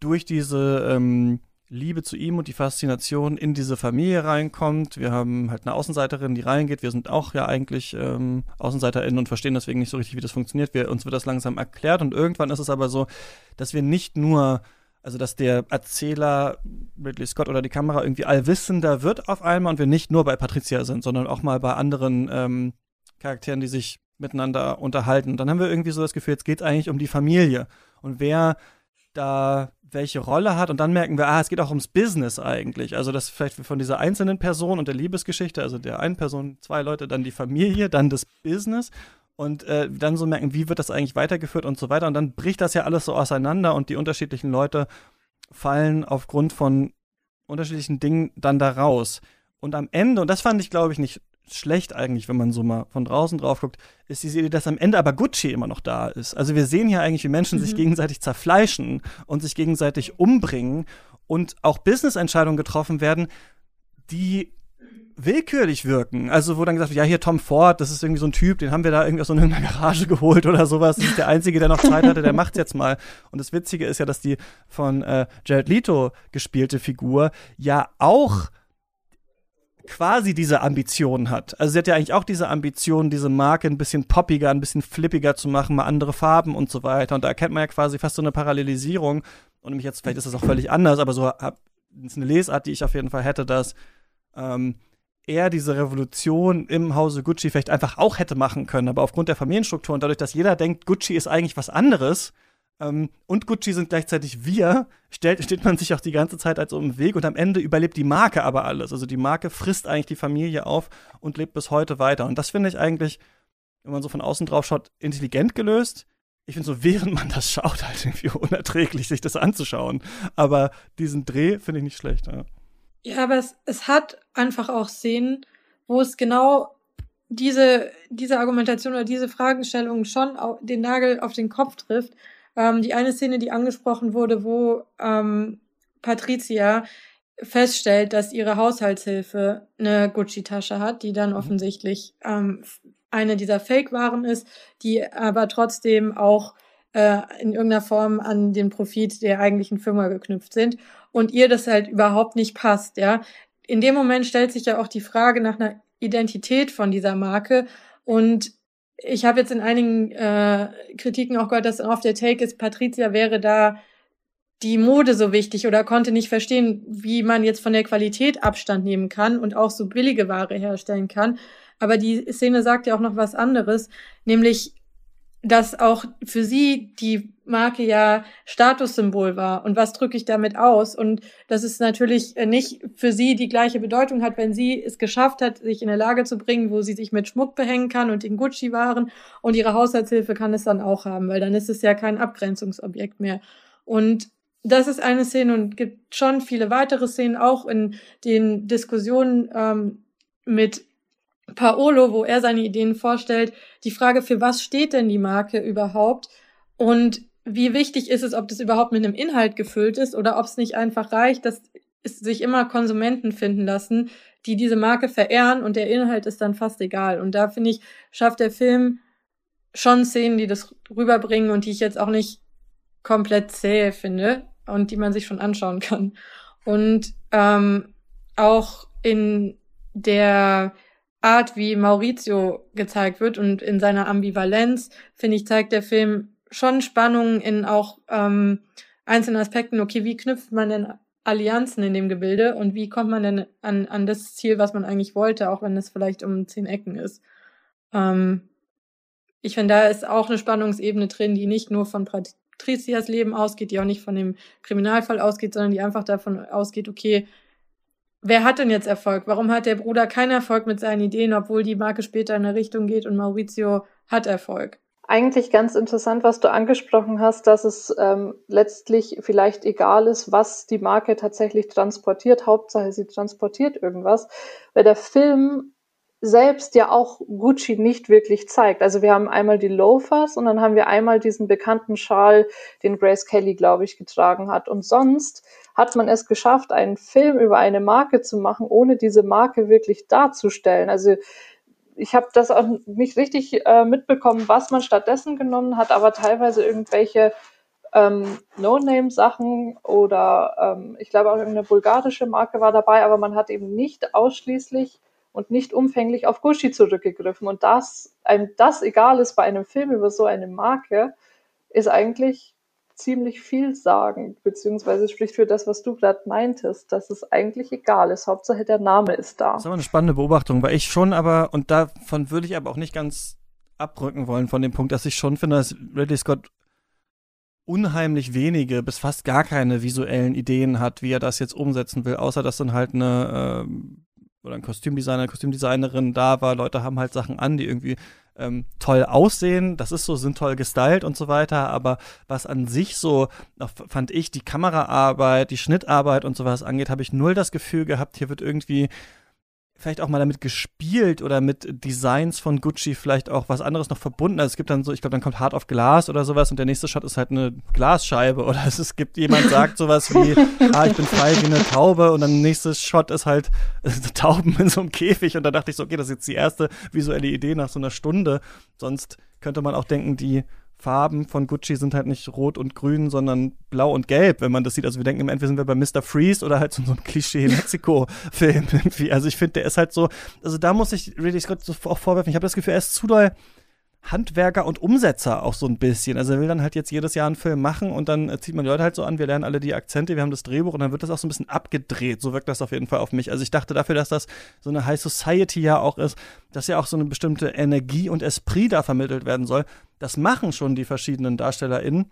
durch diese ähm, Liebe zu ihm und die Faszination in diese Familie reinkommt. Wir haben halt eine Außenseiterin, die reingeht. Wir sind auch ja eigentlich ähm, AußenseiterInnen und verstehen deswegen nicht so richtig, wie das funktioniert. Wir, uns wird das langsam erklärt und irgendwann ist es aber so, dass wir nicht nur, also dass der Erzähler Ridley Scott oder die Kamera irgendwie allwissender wird auf einmal und wir nicht nur bei Patrizia sind, sondern auch mal bei anderen ähm, Charakteren, die sich miteinander unterhalten. Und dann haben wir irgendwie so das Gefühl, jetzt geht es eigentlich um die Familie. Und wer da welche Rolle hat und dann merken wir, ah, es geht auch ums Business eigentlich. Also dass vielleicht von dieser einzelnen Person und der Liebesgeschichte, also der einen Person, zwei Leute, dann die Familie, dann das Business und äh, dann so merken, wie wird das eigentlich weitergeführt und so weiter und dann bricht das ja alles so auseinander und die unterschiedlichen Leute fallen aufgrund von unterschiedlichen Dingen dann da raus. Und am Ende, und das fand ich, glaube ich, nicht schlecht eigentlich, wenn man so mal von draußen drauf guckt, ist diese Idee, dass am Ende aber Gucci immer noch da ist. Also wir sehen hier eigentlich, wie Menschen mhm. sich gegenseitig zerfleischen und sich gegenseitig umbringen und auch Business-Entscheidungen getroffen werden, die willkürlich wirken. Also wo dann gesagt wird, ja, hier Tom Ford, das ist irgendwie so ein Typ, den haben wir da irgendwie aus so einer Garage geholt oder sowas. Das ist der Einzige, der noch Zeit hatte, der macht's jetzt mal. Und das Witzige ist ja, dass die von äh, Jared Leto gespielte Figur ja auch quasi diese Ambition hat. Also sie hat ja eigentlich auch diese Ambition, diese Marke ein bisschen poppiger, ein bisschen flippiger zu machen, mal andere Farben und so weiter. Und da erkennt man ja quasi fast so eine Parallelisierung. Und nämlich jetzt, vielleicht ist das auch völlig anders, aber so hab, ist eine Lesart, die ich auf jeden Fall hätte, dass ähm, er diese Revolution im Hause Gucci vielleicht einfach auch hätte machen können. Aber aufgrund der Familienstruktur und dadurch, dass jeder denkt, Gucci ist eigentlich was anderes, Ähm, und Gucci sind gleichzeitig wir, stellt, steht man sich auch die ganze Zeit als um den Weg und am Ende überlebt die Marke aber alles. Also die Marke frisst eigentlich die Familie auf und lebt bis heute weiter. Und das finde ich eigentlich, wenn man so von außen drauf schaut, intelligent gelöst. Ich finde so, während man das schaut, halt irgendwie unerträglich, sich das anzuschauen. Aber diesen Dreh finde ich nicht schlecht. Ja, ja aber es, es hat einfach auch Szenen, wo es genau diese, diese Argumentation oder diese Fragestellung schon den Nagel auf den Kopf trifft. Die eine Szene, die angesprochen wurde, wo ähm, Patrizia feststellt, dass ihre Haushaltshilfe eine Gucci-Tasche hat, die dann offensichtlich ähm, eine dieser Fake-Waren ist, die aber trotzdem auch äh, in irgendeiner Form an den Profit der eigentlichen Firma geknüpft sind und ihr das halt überhaupt nicht passt. Ja, in dem Moment stellt sich ja auch die Frage nach einer Identität von dieser Marke und ich habe jetzt in einigen äh, Kritiken auch gehört, dass oft der Take ist, Patrizia wäre da die Mode so wichtig oder konnte nicht verstehen, wie man jetzt von der Qualität Abstand nehmen kann und auch so billige Ware herstellen kann. Aber die Szene sagt ja auch noch was anderes, nämlich, dass auch für sie die Marke ja Statussymbol war. Und was drücke ich damit aus? Und dass es natürlich nicht für sie die gleiche Bedeutung hat, wenn sie es geschafft hat, sich in eine Lage zu bringen, wo sie sich mit Schmuck behängen kann und den Gucci-Waren und ihre Haushaltshilfe kann es dann auch haben, weil dann ist es ja kein Abgrenzungsobjekt mehr. Und das ist eine Szene und gibt schon viele weitere Szenen, auch in den Diskussionen ähm, mit Paolo, wo er seine Ideen vorstellt, die Frage, für was steht denn die Marke überhaupt und wie wichtig ist es, ob das überhaupt mit einem Inhalt gefüllt ist oder ob es nicht einfach reicht, dass es sich immer Konsumenten finden lassen, die diese Marke verehren und der Inhalt ist dann fast egal. Und da, finde ich, schafft der Film schon Szenen, die das rüberbringen und die ich jetzt auch nicht komplett zäh finde und die man sich schon anschauen kann. Und ähm, auch in der Art, wie Maurizio gezeigt wird und in seiner Ambivalenz, finde ich, zeigt der Film schon Spannungen in auch ähm, einzelnen Aspekten. Okay, wie knüpft man denn Allianzen in dem Gebilde und wie kommt man denn an, an das Ziel, was man eigentlich wollte, auch wenn es vielleicht um zehn Ecken ist. Ähm, ich finde, da ist auch eine Spannungsebene drin, die nicht nur von Patrizias Leben ausgeht, die auch nicht von dem Kriminalfall ausgeht, sondern die einfach davon ausgeht, okay, wer hat denn jetzt Erfolg? Warum hat der Bruder keinen Erfolg mit seinen Ideen, obwohl die Marke später in eine Richtung geht und Maurizio hat Erfolg? Eigentlich ganz interessant, was du angesprochen hast, dass es ähm, letztlich vielleicht egal ist, was die Marke tatsächlich transportiert. Hauptsache, sie transportiert irgendwas, weil der Film selbst ja auch Gucci nicht wirklich zeigt. Also wir haben einmal die Loafers und dann haben wir einmal diesen bekannten Schal, den Grace Kelly, glaube ich, getragen hat. Und sonst hat man es geschafft, einen Film über eine Marke zu machen, ohne diese Marke wirklich darzustellen. Also ich habe das auch nicht richtig äh, mitbekommen, was man stattdessen genommen hat, aber teilweise irgendwelche ähm, No-Name-Sachen oder ähm, ich glaube auch irgendeine bulgarische Marke war dabei, aber man hat eben nicht ausschließlich und nicht umfänglich auf Gucci zurückgegriffen. Und dass einem das egal ist bei einem Film über so eine Marke, ist eigentlich ziemlich vielsagend, beziehungsweise spricht für das, was du gerade meintest, dass es eigentlich egal ist. Hauptsache der Name ist da. Das ist aber eine spannende Beobachtung, weil ich schon aber, und davon würde ich aber auch nicht ganz abrücken wollen von dem Punkt, dass ich schon finde, dass Ridley Scott unheimlich wenige bis fast gar keine visuellen Ideen hat, wie er das jetzt umsetzen will, außer dass dann halt eine ähm, oder ein Kostümdesigner, Kostümdesignerin da war, Leute haben halt Sachen an, die irgendwie ähm, toll aussehen, das ist so, sind toll gestylt und so weiter, aber was an sich so, fand ich, die Kameraarbeit, die Schnittarbeit und sowas angeht, habe ich null das Gefühl gehabt, hier wird irgendwie vielleicht auch mal damit gespielt oder mit Designs von Gucci vielleicht auch was anderes noch verbunden. Also es gibt dann so, ich glaube, dann kommt Heart of Glass oder sowas und der nächste Shot ist halt eine Glasscheibe oder es ist, gibt jemand sagt sowas wie, ah, ich bin frei wie eine Taube und dann nächstes Shot ist halt Tauben in so einem Käfig und da dachte ich so, okay, das ist jetzt die erste visuelle Idee nach so einer Stunde. Sonst könnte man auch denken, die Farben von Gucci sind halt nicht rot und grün, sondern blau und gelb, wenn man das sieht. Also wir denken im Endeffekt sind wir bei Mister Freeze oder halt so, so einem Klischee-Mexiko-Film irgendwie. Also ich finde, der ist halt so, also da muss ich Ridley Scott so auch vorwerfen. Ich habe das Gefühl, er ist zu doll Handwerker und Umsetzer auch so ein bisschen. Also er will dann halt jetzt jedes Jahr einen Film machen und dann zieht man die Leute halt so an, wir lernen alle die Akzente, wir haben das Drehbuch und dann wird das auch so ein bisschen abgedreht. So wirkt das auf jeden Fall auf mich. Also ich dachte dafür, dass das so eine High Society ja auch ist, dass ja auch so eine bestimmte Energie und Esprit da vermittelt werden soll. Das machen schon die verschiedenen DarstellerInnen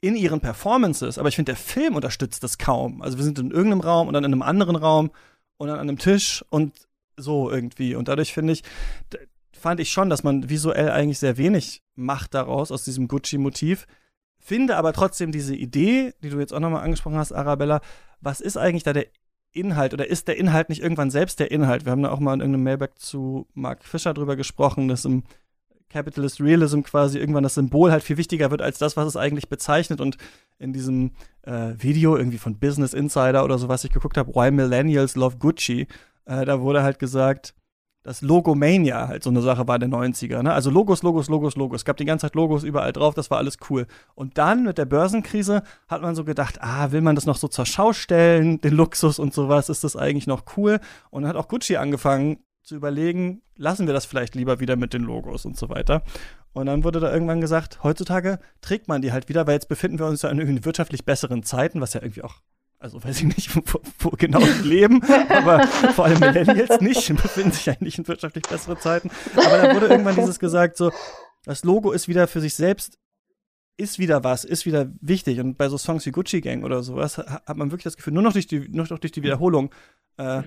in ihren Performances. Aber ich finde, der Film unterstützt das kaum. Also wir sind in irgendeinem Raum und dann in einem anderen Raum und dann an einem Tisch und so irgendwie. Und dadurch finde ich, fand ich schon, dass man visuell eigentlich sehr wenig macht daraus, aus diesem Gucci-Motiv. Finde aber trotzdem diese Idee, die du jetzt auch nochmal angesprochen hast, Arabella, was ist eigentlich da der Inhalt oder ist der Inhalt nicht irgendwann selbst der Inhalt? Wir haben da auch mal in irgendeinem Mailback zu Mark Fischer drüber gesprochen, dass im Capitalist Realism quasi irgendwann das Symbol halt viel wichtiger wird als das, was es eigentlich bezeichnet. Und in diesem äh, Video irgendwie von Business Insider oder so, was ich geguckt habe, Why Millennials Love Gucci, äh, da wurde halt gesagt, dass Logomania halt so eine Sache war der neunziger, ne? Also Logos, Logos, Logos, Logos. Es gab die ganze Zeit Logos überall drauf, das war alles cool. Und dann mit der Börsenkrise hat man so gedacht, ah, will man das noch so zur Schau stellen, den Luxus und sowas, ist das eigentlich noch cool? Und dann hat auch Gucci angefangen zu überlegen, lassen wir das vielleicht lieber wieder mit den Logos und so weiter. Und dann wurde da irgendwann gesagt, heutzutage trägt man die halt wieder, weil jetzt befinden wir uns ja in irgendwie wirtschaftlich besseren Zeiten, was ja irgendwie auch, also weiß ich nicht, wo, wo genau wir leben, aber vor allem Millennials nicht, befinden sich eigentlich in wirtschaftlich besseren Zeiten. Aber dann wurde irgendwann dieses gesagt, so, das Logo ist wieder für sich selbst, ist wieder was, ist wieder wichtig. Und bei so Songs wie Gucci Gang oder sowas hat man wirklich das Gefühl, nur noch durch die, nur noch durch die Wiederholung äh,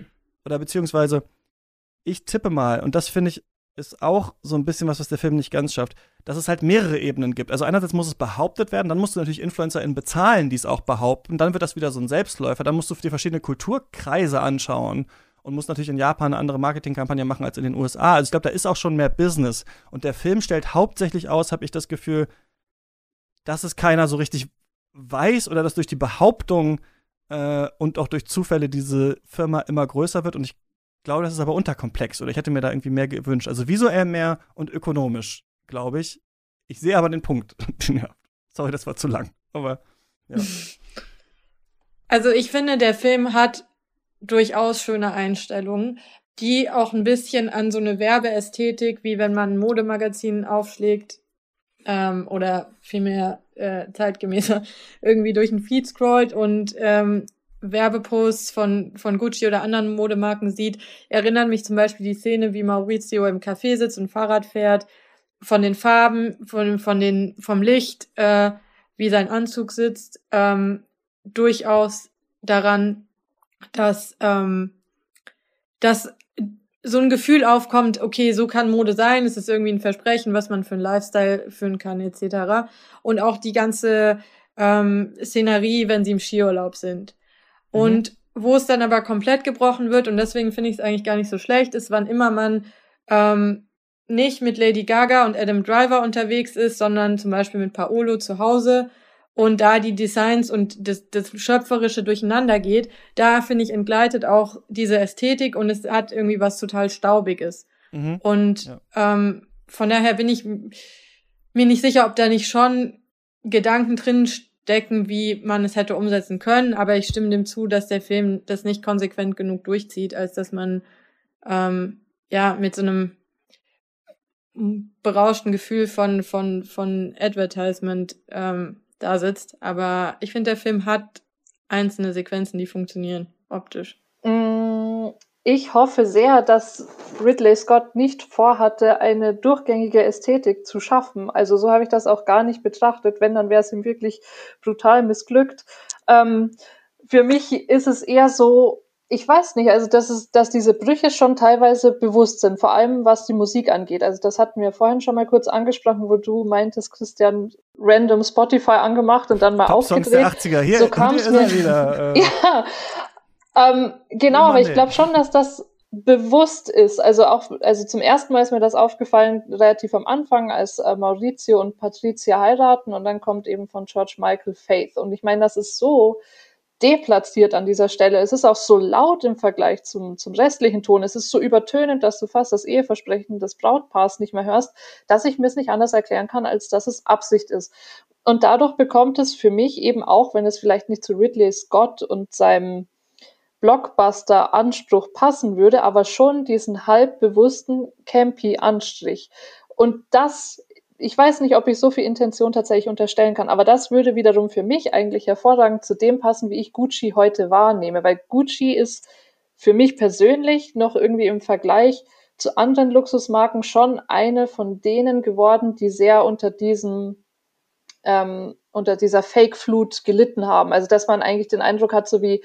oder beziehungsweise ich tippe mal, und das finde ich, ist auch so ein bisschen was, was der Film nicht ganz schafft, dass es halt mehrere Ebenen gibt. Also einerseits muss es behauptet werden, dann musst du natürlich InfluencerInnen bezahlen, die es auch behaupten, dann wird das wieder so ein Selbstläufer, dann musst du dir verschiedene Kulturkreise anschauen und musst natürlich in Japan eine andere Marketingkampagne machen als in den U S A. Also ich glaube, da ist auch schon mehr Business. Und der Film stellt hauptsächlich aus, habe ich das Gefühl, dass es keiner so richtig weiß oder dass durch die Behauptung äh, und auch durch Zufälle diese Firma immer größer wird. Und ich Ich glaube, das ist aber unterkomplex oder ich hätte mir da irgendwie mehr gewünscht. Also visuell mehr und ökonomisch, glaube ich. Ich sehe aber den Punkt. Ja. Sorry, das war zu lang. Aber ja. Also ich finde, der Film hat durchaus schöne Einstellungen, die auch ein bisschen an so eine Werbeästhetik, wie wenn man ein Modemagazin aufschlägt ähm, oder vielmehr äh, zeitgemäßer irgendwie durch den Feed scrollt und ähm, Werbeposts von von Gucci oder anderen Modemarken sieht, erinnern mich zum Beispiel die Szene, wie Maurizio im Café sitzt und Fahrrad fährt, von den Farben, von von den vom Licht, äh, wie sein Anzug sitzt, ähm, durchaus daran, dass ähm, dass so ein Gefühl aufkommt, okay, so kann Mode sein, es ist irgendwie ein Versprechen, was man für einen Lifestyle führen kann, et cetera. Und auch die ganze ähm, Szenerie, wenn sie im Skiurlaub sind. Und wo es dann aber komplett gebrochen wird, und deswegen finde ich es eigentlich gar nicht so schlecht, ist, wann immer man ähm, nicht mit Lady Gaga und Adam Driver unterwegs ist, sondern zum Beispiel mit Paolo zu Hause und da die Designs und das, das Schöpferische durcheinander geht, da, finde ich, entgleitet auch diese Ästhetik und es hat irgendwie was total Staubiges. Mhm. Und ja. ähm, von daher bin ich mir nicht sicher, ob da nicht schon Gedanken drin decken, wie man es hätte umsetzen können, aber ich stimme dem zu, dass der Film das nicht konsequent genug durchzieht, als dass man ähm, ja mit so einem berauschten Gefühl von von von Advertisement ähm, da sitzt. Aber ich finde, der Film hat einzelne Sequenzen, die funktionieren optisch. Ich hoffe sehr, dass Ridley Scott nicht vorhatte, eine durchgängige Ästhetik zu schaffen. Also so habe ich das auch gar nicht betrachtet. Wenn, dann wäre es ihm wirklich brutal missglückt. Ähm, für mich ist es eher so, Ich weiß nicht, also das ist, dass diese Brüche schon teilweise bewusst sind, vor allem was die Musik angeht. Also das hatten wir vorhin schon mal kurz angesprochen, wo du meintest, Christian, random Spotify angemacht und dann mal Top aufgedreht. Songs der achtziger, hier, so kam es mir wieder. Äh ja, ähm, genau, oh Mann, aber ich glaube schon, dass das bewusst ist. Also auch, also zum ersten Mal ist mir das aufgefallen, relativ am Anfang, als äh, Maurizio und Patrizia heiraten und dann kommt eben von George Michael Faith. Und ich meine, das ist so deplatziert an dieser Stelle. Es ist auch so laut im Vergleich zum, zum restlichen Ton. Es ist so übertönend, dass du fast das Eheversprechen des Brautpaars nicht mehr hörst, dass ich mir es nicht anders erklären kann, als dass es Absicht ist. Und dadurch bekommt es für mich eben auch, wenn es vielleicht nicht zu Ridley Scott und seinem Blockbuster-Anspruch passen würde, aber schon diesen halb bewussten Campy-Anstrich. Und das Ich weiß nicht, ob ich so viel Intention tatsächlich unterstellen kann, aber das würde wiederum für mich eigentlich hervorragend zu dem passen, wie ich Gucci heute wahrnehme, weil Gucci ist für mich persönlich noch irgendwie im Vergleich zu anderen Luxusmarken schon eine von denen geworden, die sehr unter diesem, ähm, unter dieser Fake-Flut gelitten haben. Also, dass man eigentlich den Eindruck hat, so wie,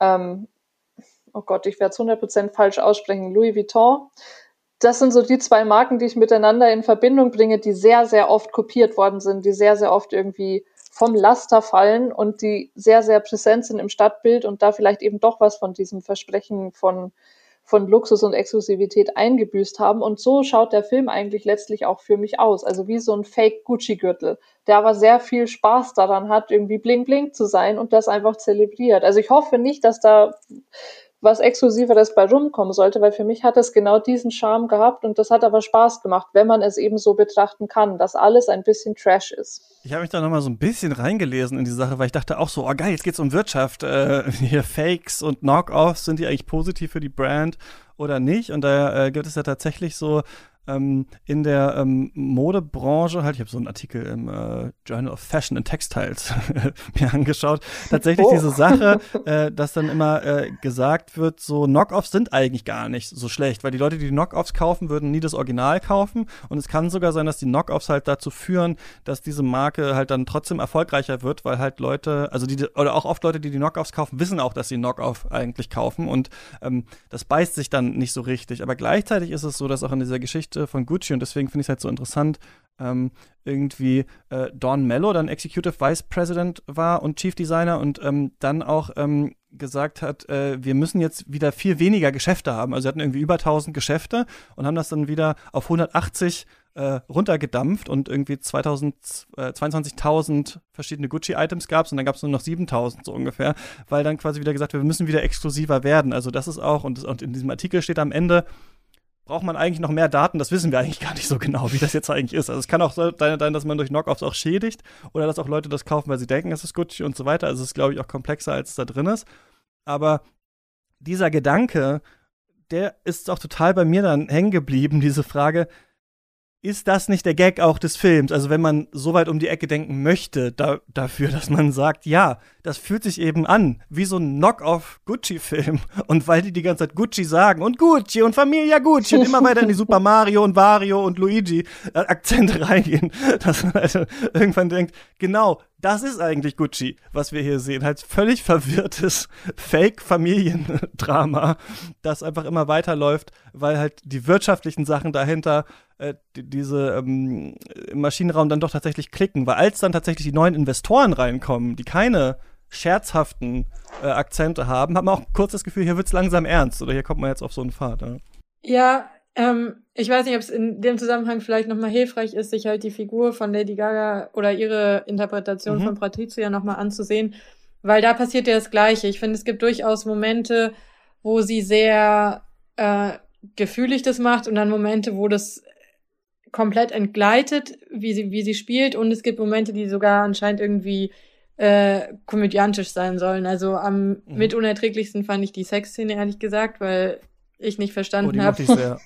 ähm, oh Gott, ich werde es hundert Prozent falsch aussprechen, Louis Vuitton. Das sind so die zwei Marken, die ich miteinander in Verbindung bringe, die sehr, sehr oft kopiert worden sind, die sehr, sehr oft irgendwie vom Laster fallen und die sehr, sehr präsent sind im Stadtbild und da vielleicht eben doch was von diesem Versprechen von, von Luxus und Exklusivität eingebüßt haben. Und so schaut der Film eigentlich letztlich auch für mich aus. Also wie so ein Fake-Gucci-Gürtel, der aber sehr viel Spaß daran hat, irgendwie bling-bling zu sein und das einfach zelebriert. Also ich hoffe nicht, dass da was Exklusiveres bei rumkommen sollte, weil für mich hat es genau diesen Charme gehabt und das hat aber Spaß gemacht, wenn man es eben so betrachten kann, dass alles ein bisschen Trash ist. Ich habe mich da nochmal so ein bisschen reingelesen in die Sache, weil ich dachte auch so, oh geil, jetzt geht's um Wirtschaft, äh, hier Fakes und Knock-Offs, sind die eigentlich positiv für die Brand oder nicht? Und da äh, gibt es ja tatsächlich so ähm, in der ähm, Modebranche, halt, ich habe so einen Artikel im äh, Journal of Fashion and Textiles mir angeschaut, tatsächlich oh. diese Sache, äh, dass dann immer äh, gesagt wird, so Knock-Offs sind eigentlich gar nicht so schlecht, weil die Leute, die Knock-Offs kaufen, würden nie das Original kaufen und es kann sogar sein, dass die Knock-Offs halt dazu führen, dass diese Marke halt dann trotzdem erfolgreicher wird, weil halt Leute, also die, oder auch oft Leute, die die Knock-Offs kaufen, wissen auch, dass sie Knock-Off eigentlich kaufen und ähm, das beißt sich dann nicht so richtig, aber gleichzeitig ist es so, dass auch in dieser Geschichte von Gucci und deswegen finde ich es halt so interessant, ähm, irgendwie äh, Dawn Mello dann Executive Vice President war und Chief Designer und ähm, dann auch ähm, gesagt hat, äh, wir müssen jetzt wieder viel weniger Geschäfte haben, also sie hatten irgendwie über tausend Geschäfte und haben das dann wieder auf hundertachtzig äh, runtergedampft und irgendwie zweitausend, äh, zweiundzwanzigtausend verschiedene Gucci-Items gab es und dann gab es nur noch siebentausend so ungefähr, weil dann quasi wieder gesagt wird, wir müssen wieder exklusiver werden, also das ist auch und, das, und in diesem Artikel steht am Ende, braucht man eigentlich noch mehr Daten? Das wissen wir eigentlich gar nicht so genau, wie das jetzt eigentlich ist. Also es kann auch sein, dass man durch Knock-Offs auch schädigt oder dass auch Leute das kaufen, weil sie denken, es ist Gucci und so weiter. Also es ist, glaube ich, auch komplexer, als es da drin ist. Aber dieser Gedanke, der ist auch total bei mir dann hängen geblieben, diese Frage, ist das nicht der Gag auch des Films? Also wenn man so weit um die Ecke denken möchte da, dafür, dass man sagt, ja, das fühlt sich eben an wie so ein Knock-Off-Gucci-Film. Und weil die die ganze Zeit Gucci sagen und Gucci und Familia Gucci und immer weiter in die Super Mario und Wario und Luigi-Akzente reingehen, dass man also irgendwann denkt, genau, das ist eigentlich Gucci, was wir hier sehen. Halt völlig verwirrtes Fake-Familiendrama, das einfach immer weiterläuft, weil halt die wirtschaftlichen Sachen dahinter äh, die, diese ähm, im Maschinenraum dann doch tatsächlich klicken. Weil als dann tatsächlich die neuen Investoren reinkommen, die keine scherzhaften äh, Akzente haben, hat man auch kurz das Gefühl, hier wird's langsam ernst oder hier kommt man jetzt auf so einen Pfad. Ja, ja ähm, ich weiß nicht, ob es in dem Zusammenhang vielleicht nochmal hilfreich ist, sich halt die Figur von Lady Gaga oder ihre Interpretation mhm. von Patrizia nochmal anzusehen, weil da passiert ja das Gleiche. Ich finde, es gibt durchaus Momente, wo sie sehr äh, gefühlig das macht und dann Momente, wo das komplett entgleitet, wie sie wie sie spielt und es gibt Momente, die sogar anscheinend irgendwie Äh, komödiantisch sein sollen. Also am mhm. mit unerträglichsten fand ich die Sexszene, ehrlich gesagt, weil ich nicht verstanden oh, habe.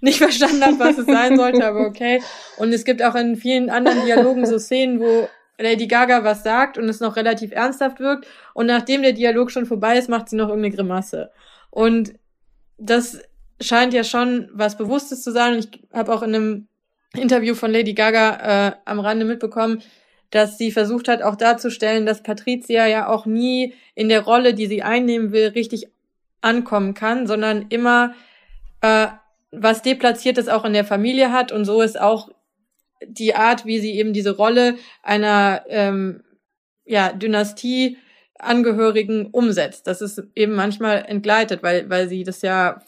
nicht verstanden habe, was es sein sollte, aber okay. Und es gibt auch in vielen anderen Dialogen so Szenen, wo Lady Gaga was sagt und es noch relativ ernsthaft wirkt und nachdem der Dialog schon vorbei ist, macht sie noch irgendeine Grimasse. Und das scheint ja schon was Bewusstes zu sein. Und ich habe auch in einem Interview von Lady Gaga äh, am Rande mitbekommen, dass sie versucht hat, auch darzustellen, dass Patrizia ja auch nie in der Rolle, die sie einnehmen will, richtig ankommen kann, sondern immer äh, was Deplatziertes auch in der Familie hat. Und so ist auch die Art, wie sie eben diese Rolle einer ähm, ja, Dynastieangehörigen umsetzt. Das ist eben manchmal entgleitet, weil, weil sie das ja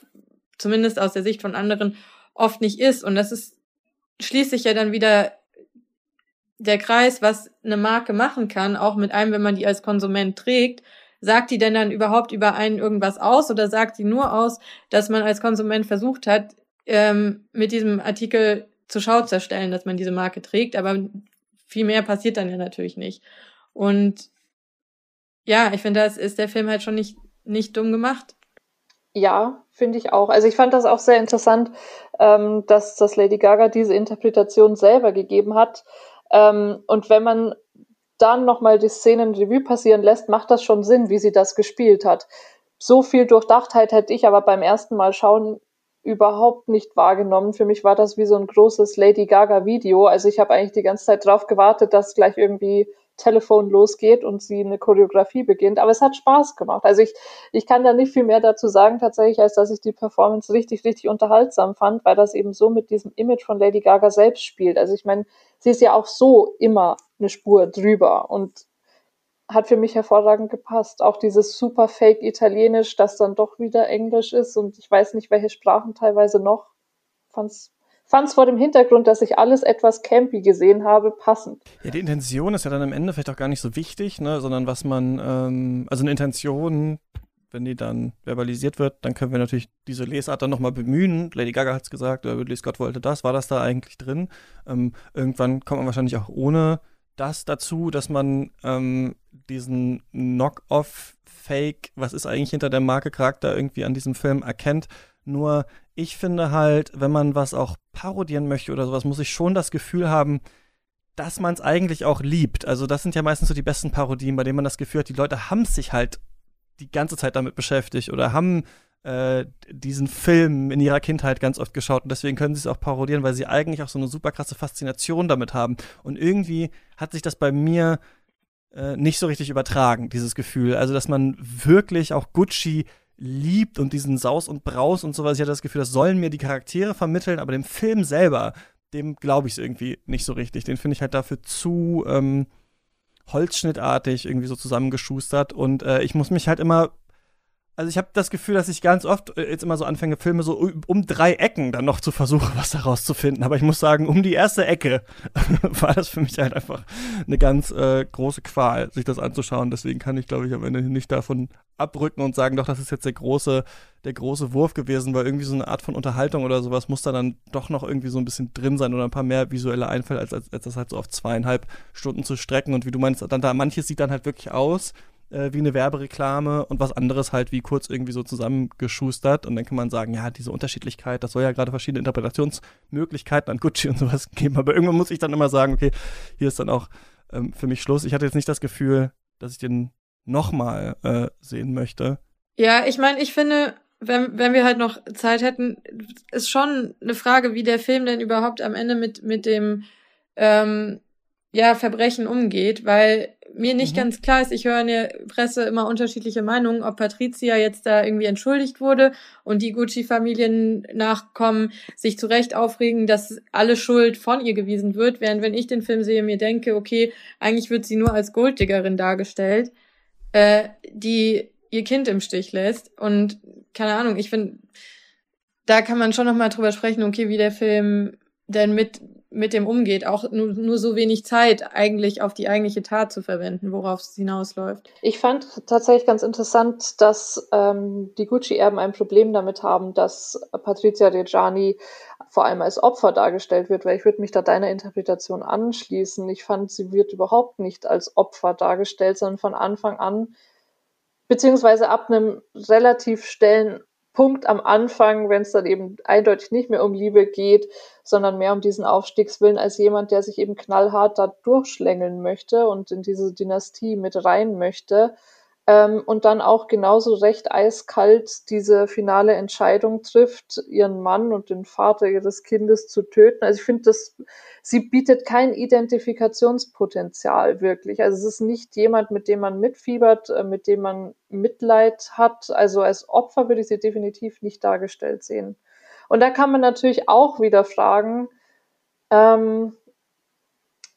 zumindest aus der Sicht von anderen oft nicht ist. Und das ist schließt sich ja dann wieder der Kreis, was eine Marke machen kann, auch mit einem, wenn man die als Konsument trägt. Sagt die denn dann überhaupt über einen irgendwas aus oder sagt die nur aus, dass man als Konsument versucht hat, ähm, mit diesem Artikel zur Schau zu stellen, dass man diese Marke trägt, aber viel mehr passiert dann ja natürlich nicht. Und ja, ich finde, das ist der Film halt schon nicht, nicht dumm gemacht. Ja, finde ich auch. Also ich fand das auch sehr interessant, ähm, dass, dass Lady Gaga diese Interpretation selber gegeben hat. Ähm, und wenn man dann nochmal die Szenen Revue passieren lässt, macht das schon Sinn, wie sie das gespielt hat. So viel Durchdachtheit hätte ich aber beim ersten Mal schauen überhaupt nicht wahrgenommen. Für mich war das wie so ein großes Lady Gaga Video. Also ich habe eigentlich die ganze Zeit drauf gewartet, dass gleich irgendwie Telefon losgeht und sie eine Choreografie beginnt. Aber es hat Spaß gemacht. Also ich, ich kann da nicht viel mehr dazu sagen tatsächlich, als dass ich die Performance richtig, richtig unterhaltsam fand, weil das eben so mit diesem Image von Lady Gaga selbst spielt. Also ich meine, sie ist ja auch so immer eine Spur drüber und hat für mich hervorragend gepasst. Auch dieses super fake Italienisch, das dann doch wieder Englisch ist und ich weiß nicht, welche Sprachen teilweise noch. Fand's, fand's vor dem Hintergrund, dass ich alles etwas campy gesehen habe, passend. Ja, die Intention ist ja dann am Ende vielleicht auch gar nicht so wichtig, ne, sondern was man, ähm, also eine Intention, wenn die dann verbalisiert wird, dann können wir natürlich diese Lesart dann nochmal bemühen. Lady Gaga hat's gesagt, oder Ridley Scott wollte das, war das da eigentlich drin? Ähm, irgendwann kommt man wahrscheinlich auch ohne das dazu, dass man ähm, diesen Knock-Off-Fake, was ist eigentlich hinter der Marke Charakter irgendwie an diesem Film erkennt. Nur ich finde halt, wenn man was auch parodieren möchte oder sowas, muss ich schon das Gefühl haben, dass man es eigentlich auch liebt. Also das sind ja meistens so die besten Parodien, bei denen man das Gefühl hat, die Leute haben sich halt die ganze Zeit damit beschäftigt oder haben äh, diesen Film in ihrer Kindheit ganz oft geschaut. Und deswegen können sie es auch parodieren, weil sie eigentlich auch so eine super krasse Faszination damit haben. Und irgendwie hat sich das bei mir äh, nicht so richtig übertragen, dieses Gefühl. Also dass man wirklich auch Gucci liebt und diesen Saus und Braus und sowas. Ich hatte das Gefühl, das sollen mir die Charaktere vermitteln, aber dem Film selber, dem glaube ich es irgendwie nicht so richtig. Den finde ich halt dafür zu ähm, holzschnittartig irgendwie so zusammengeschustert und äh, ich muss mich halt immer, also ich habe das Gefühl, dass ich ganz oft äh, jetzt immer so anfange, Filme so um, um drei Ecken dann noch zu versuchen, was daraus zu finden, aber ich muss sagen, um die erste Ecke war das für mich halt einfach eine ganz äh, große Qual, sich das anzuschauen, deswegen kann ich, glaube ich, am Ende nicht davon abrücken und sagen, doch, das ist jetzt der große, der große Wurf gewesen, weil irgendwie so eine Art von Unterhaltung oder sowas muss da dann doch noch irgendwie so ein bisschen drin sein oder ein paar mehr visuelle Einfälle, als, als, als das halt so auf zweieinhalb Stunden zu strecken. Und wie du meinst, dann da manches sieht dann halt wirklich aus äh, wie eine Werbereklame und was anderes halt wie kurz irgendwie so zusammengeschustert. Und dann kann man sagen, ja, diese Unterschiedlichkeit, das soll ja gerade verschiedene Interpretationsmöglichkeiten an Gucci und sowas geben. Aber irgendwann muss ich dann immer sagen, okay, hier ist dann auch ähm, für mich Schluss. Ich hatte jetzt nicht das Gefühl, dass ich den nochmal äh, sehen möchte. Ja, ich meine, ich finde, wenn wenn wir halt noch Zeit hätten, ist schon eine Frage, wie der Film denn überhaupt am Ende mit mit dem ähm, ja Verbrechen umgeht, weil mir nicht mhm. ganz klar ist, ich höre in der Presse immer unterschiedliche Meinungen, ob Patrizia jetzt da irgendwie entschuldigt wurde und die Gucci-Familien-Nachkommen sich zu Recht aufregen, dass alle Schuld von ihr gewiesen wird, während wenn ich den Film sehe, mir denke, okay, eigentlich wird sie nur als Golddiggerin dargestellt, die ihr Kind im Stich lässt. Und keine Ahnung, ich finde, da kann man schon nochmal drüber sprechen, okay, wie der Film denn mit mit dem umgeht, auch nur, nur so wenig Zeit eigentlich auf die eigentliche Tat zu verwenden, worauf es hinausläuft. Ich fand tatsächlich ganz interessant, dass ähm, die Gucci-Erben ein Problem damit haben, dass Patrizia Reggiani vor allem als Opfer dargestellt wird, weil ich würde mich da deiner Interpretation anschließen. Ich fand, sie wird überhaupt nicht als Opfer dargestellt, sondern von Anfang an, beziehungsweise ab einem relativ schnellen Punkt am Anfang, wenn es dann eben eindeutig nicht mehr um Liebe geht, sondern mehr um diesen Aufstiegswillen als jemand, der sich eben knallhart da durchschlängeln möchte und in diese Dynastie mit rein möchte, ähm, und dann auch genauso recht eiskalt diese finale Entscheidung trifft, ihren Mann und den Vater ihres Kindes zu töten. Also ich finde, dass sie bietet kein Identifikationspotenzial wirklich. Also es ist nicht jemand, mit dem man mitfiebert, mit dem man Mitleid hat. Also als Opfer würde ich sie definitiv nicht dargestellt sehen. Und da kann man natürlich auch wieder fragen, ähm,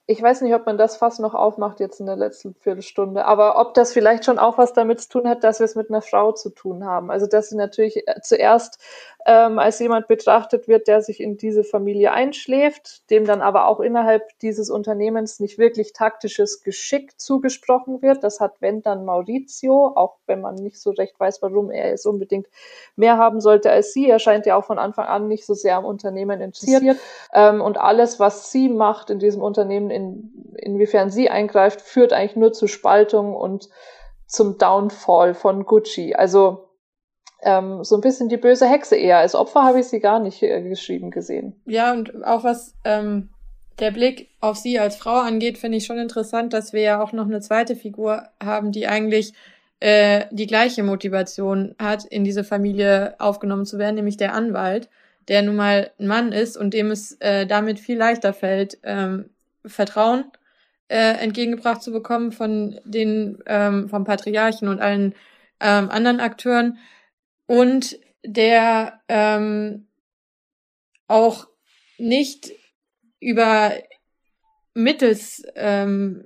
ich weiß nicht, ob man das Fass noch aufmacht jetzt in der letzten Viertelstunde, aber ob das vielleicht schon auch was damit zu tun hat, dass wir es mit einer Frau zu tun haben. Also dass sie natürlich zuerst ähm, als jemand betrachtet wird, der sich in diese Familie einschläft, dem dann aber auch innerhalb dieses Unternehmens nicht wirklich taktisches Geschick zugesprochen wird. Das hat, wenn, dann Maurizio, auch wenn man nicht so recht weiß, warum er es unbedingt mehr haben sollte als sie. Er scheint ja auch von Anfang an nicht so sehr am Unternehmen interessiert. Ähm, und alles, was sie macht in diesem Unternehmen, In, inwiefern sie eingreift, führt eigentlich nur zu Spaltung und zum Downfall von Gucci. Also ähm, so ein bisschen die böse Hexe eher. Als Opfer habe ich sie gar nicht äh, geschrieben gesehen. Ja, und auch was ähm, der Blick auf sie als Frau angeht, finde ich schon interessant, dass wir ja auch noch eine zweite Figur haben, die eigentlich äh, die gleiche Motivation hat, in diese Familie aufgenommen zu werden, nämlich der Anwalt, der nun mal ein Mann ist und dem es äh, damit viel leichter fällt, ähm, Vertrauen äh, entgegengebracht zu bekommen von den ähm, vom Patriarchen und allen ähm, anderen Akteuren, und der ähm, auch nicht über Mittelswege ähm,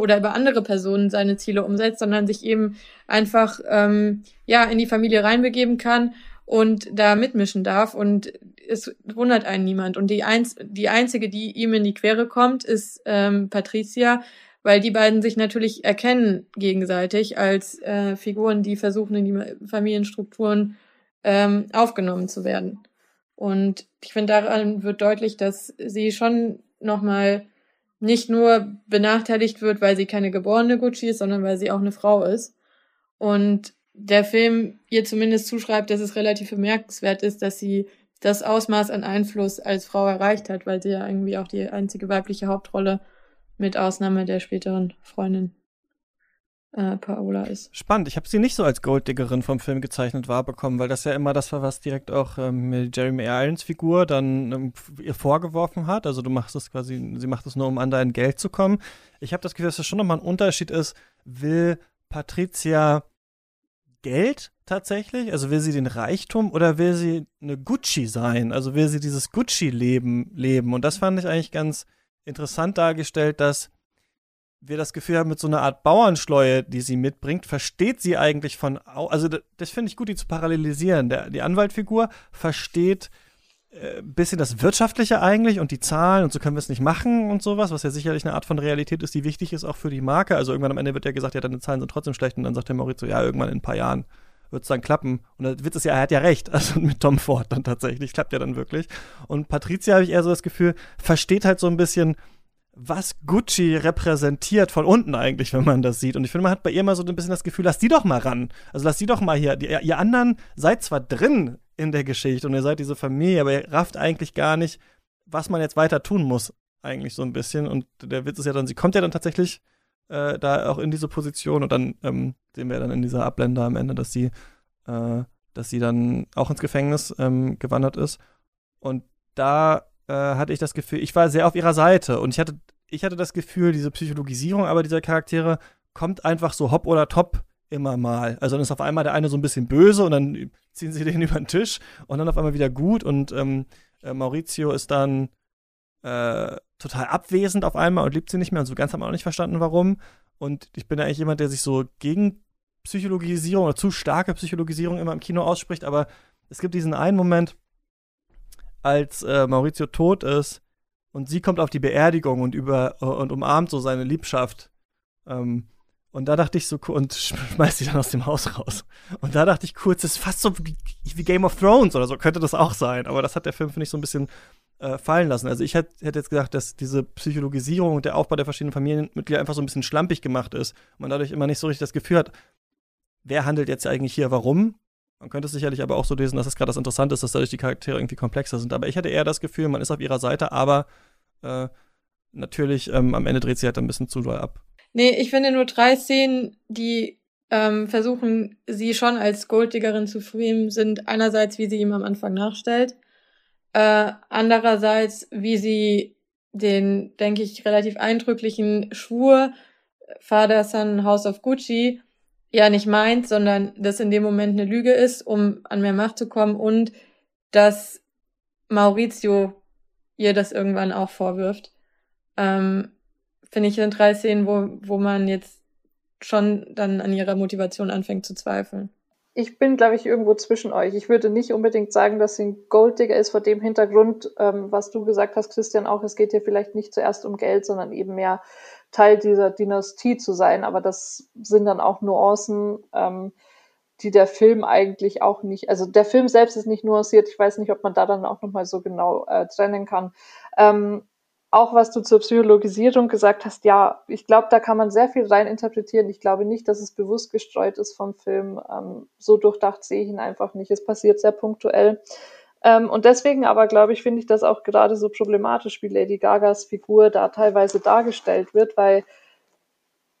oder über andere Personen seine Ziele umsetzt, sondern sich eben einfach ähm, ja in die Familie reinbegeben kann und da mitmischen darf, und es wundert einen niemand. Und die, Einz- die einzige, die ihm in die Quere kommt, ist ähm, Patrizia, weil die beiden sich natürlich erkennen gegenseitig als äh, Figuren, die versuchen, in die Familienstrukturen ähm, aufgenommen zu werden. Und ich finde, daran wird deutlich, dass sie schon nochmal nicht nur benachteiligt wird, weil sie keine geborene Gucci ist, sondern weil sie auch eine Frau ist. Und der Film ihr zumindest zuschreibt, dass es relativ bemerkenswert ist, dass sie das Ausmaß an Einfluss als Frau erreicht hat, weil sie ja irgendwie auch die einzige weibliche Hauptrolle mit Ausnahme der späteren Freundin äh, Paola ist. Spannend, ich habe sie nicht so als Golddiggerin vom Film gezeichnet wahrbekommen, weil das ja immer das war, was direkt auch ähm, mit Jeremy Irons Figur dann ähm, ihr vorgeworfen hat. Also du machst das quasi, sie macht das nur, um an dein Geld zu kommen. Ich habe das Gefühl, dass das schon nochmal ein Unterschied ist. Will Patrizia Geld tatsächlich? Also will sie den Reichtum oder will sie eine Gucci sein? Also will sie dieses Gucci-Leben leben? Und das fand ich eigentlich ganz interessant dargestellt, dass wir das Gefühl haben, mit so einer Art Bauernschleue, die sie mitbringt, versteht sie eigentlich von, also das finde ich gut, die zu parallelisieren. Der, die Anwaltfigur versteht äh, ein bisschen das Wirtschaftliche eigentlich und die Zahlen und so können wir es nicht machen und sowas, was ja sicherlich eine Art von Realität ist, die wichtig ist auch für die Marke. Also irgendwann am Ende wird ja gesagt, ja, deine Zahlen sind trotzdem schlecht, und dann sagt der Maurizio, ja, irgendwann in ein paar Jahren wird es dann klappen. Und der Witz ist ja, er hat ja recht. Also mit Tom Ford dann tatsächlich. Klappt ja dann wirklich. Und Patrizia, habe ich eher so das Gefühl, versteht halt so ein bisschen, was Gucci repräsentiert von unten eigentlich, wenn man das sieht. Und ich finde, man hat bei ihr mal so ein bisschen das Gefühl, lass die doch mal ran. Also lass die doch mal hier. Die, ihr anderen seid zwar drin in der Geschichte und ihr seid diese Familie, aber ihr rafft eigentlich gar nicht, was man jetzt weiter tun muss. Eigentlich so ein bisschen. Und der Witz ist ja dann, sie kommt ja dann tatsächlich Äh, da auch in diese Position, und dann ähm, sehen wir dann in dieser Ablender am Ende, dass sie, äh, dass sie dann auch ins Gefängnis ähm, gewandert ist. Und da äh, hatte ich das Gefühl, ich war sehr auf ihrer Seite, und ich hatte, ich hatte das Gefühl, diese Psychologisierung aber dieser Charaktere kommt einfach so hopp oder top immer mal. Also dann ist auf einmal der eine so ein bisschen böse und dann ziehen sie den über den Tisch und dann auf einmal wieder gut, und ähm, äh, Maurizio ist dann Äh, total abwesend auf einmal und liebt sie nicht mehr, und so ganz haben wir auch nicht verstanden, warum. Und ich bin ja eigentlich jemand, der sich so gegen Psychologisierung oder zu starke Psychologisierung immer im Kino ausspricht, aber es gibt diesen einen Moment, als äh, Maurizio tot ist und sie kommt auf die Beerdigung und über und umarmt so seine Liebschaft. Ähm, und da dachte ich so, und schmeißt sie dann aus dem Haus raus. Und da dachte ich kurz, das ist fast so wie Game of Thrones oder so, könnte das auch sein, aber das hat der Film, finde ich, so ein bisschen fallen lassen. Also ich hätte jetzt gesagt, dass diese Psychologisierung und der Aufbau der verschiedenen Familienmitglieder einfach so ein bisschen schlampig gemacht ist. Man dadurch immer nicht so richtig das Gefühl hat, wer handelt jetzt eigentlich hier, warum? Man könnte es sicherlich aber auch so lesen, dass es gerade das Interessante ist, dass dadurch die Charaktere irgendwie komplexer sind. Aber ich hatte eher das Gefühl, man ist auf ihrer Seite, aber äh, natürlich ähm, am Ende dreht sie halt ein bisschen zu doll ab. Nee, ich finde nur drei Szenen, die ähm, versuchen sie schon als Golddiggerin zu filmen, sind einerseits, wie sie ihm am Anfang nachstellt, äh, andererseits, wie sie den, denke ich, relativ eindrücklichen Schwur Father Son House of Gucci ja nicht meint, sondern dass in dem Moment eine Lüge ist, um an mehr Macht zu kommen, und dass Maurizio ihr das irgendwann auch vorwirft. Ähm, finde ich, sind drei Szenen, wo, wo man jetzt schon dann an ihrer Motivation anfängt zu zweifeln. Ich bin, glaube ich, irgendwo zwischen euch. Ich würde nicht unbedingt sagen, dass sie ein Golddigger ist, vor dem Hintergrund, ähm, was du gesagt hast, Christian, auch, es geht hier vielleicht nicht zuerst um Geld, sondern eben mehr Teil dieser Dynastie zu sein. Aber das sind dann auch Nuancen, ähm, die der Film eigentlich auch nicht, also der Film selbst ist nicht nuanciert. Ich weiß nicht, ob man da dann auch nochmal so genau äh, trennen kann. Ähm, Auch was du zur Psychologisierung gesagt hast, ja, ich glaube, da kann man sehr viel rein interpretieren. Ich glaube nicht, dass es bewusst gestreut ist vom Film. Ähm, so durchdacht sehe ich ihn einfach nicht. Es passiert sehr punktuell. Ähm, und deswegen aber, glaube ich, finde ich das auch gerade so problematisch, wie Lady Gagas Figur da teilweise dargestellt wird, weil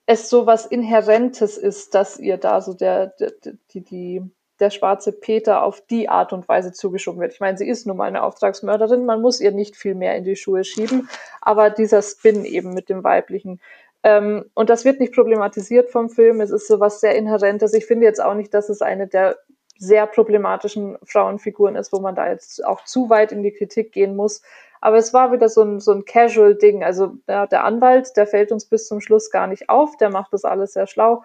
es so was Inhärentes ist, dass ihr da so der, der, die, die, der schwarze Peter auf die Art und Weise zugeschoben wird. Ich meine, sie ist nun mal eine Auftragsmörderin, man muss ihr nicht viel mehr in die Schuhe schieben, aber dieser Spin eben mit dem Weiblichen. Ähm, und das wird nicht problematisiert vom Film, es ist sowas sehr Inhärentes. Ich finde jetzt auch nicht, dass es eine der sehr problematischen Frauenfiguren ist, wo man da jetzt auch zu weit in die Kritik gehen muss. Aber es war wieder so ein, so ein Casual-Ding. Also ja, der Anwalt, der fällt uns bis zum Schluss gar nicht auf, der macht das alles sehr schlau.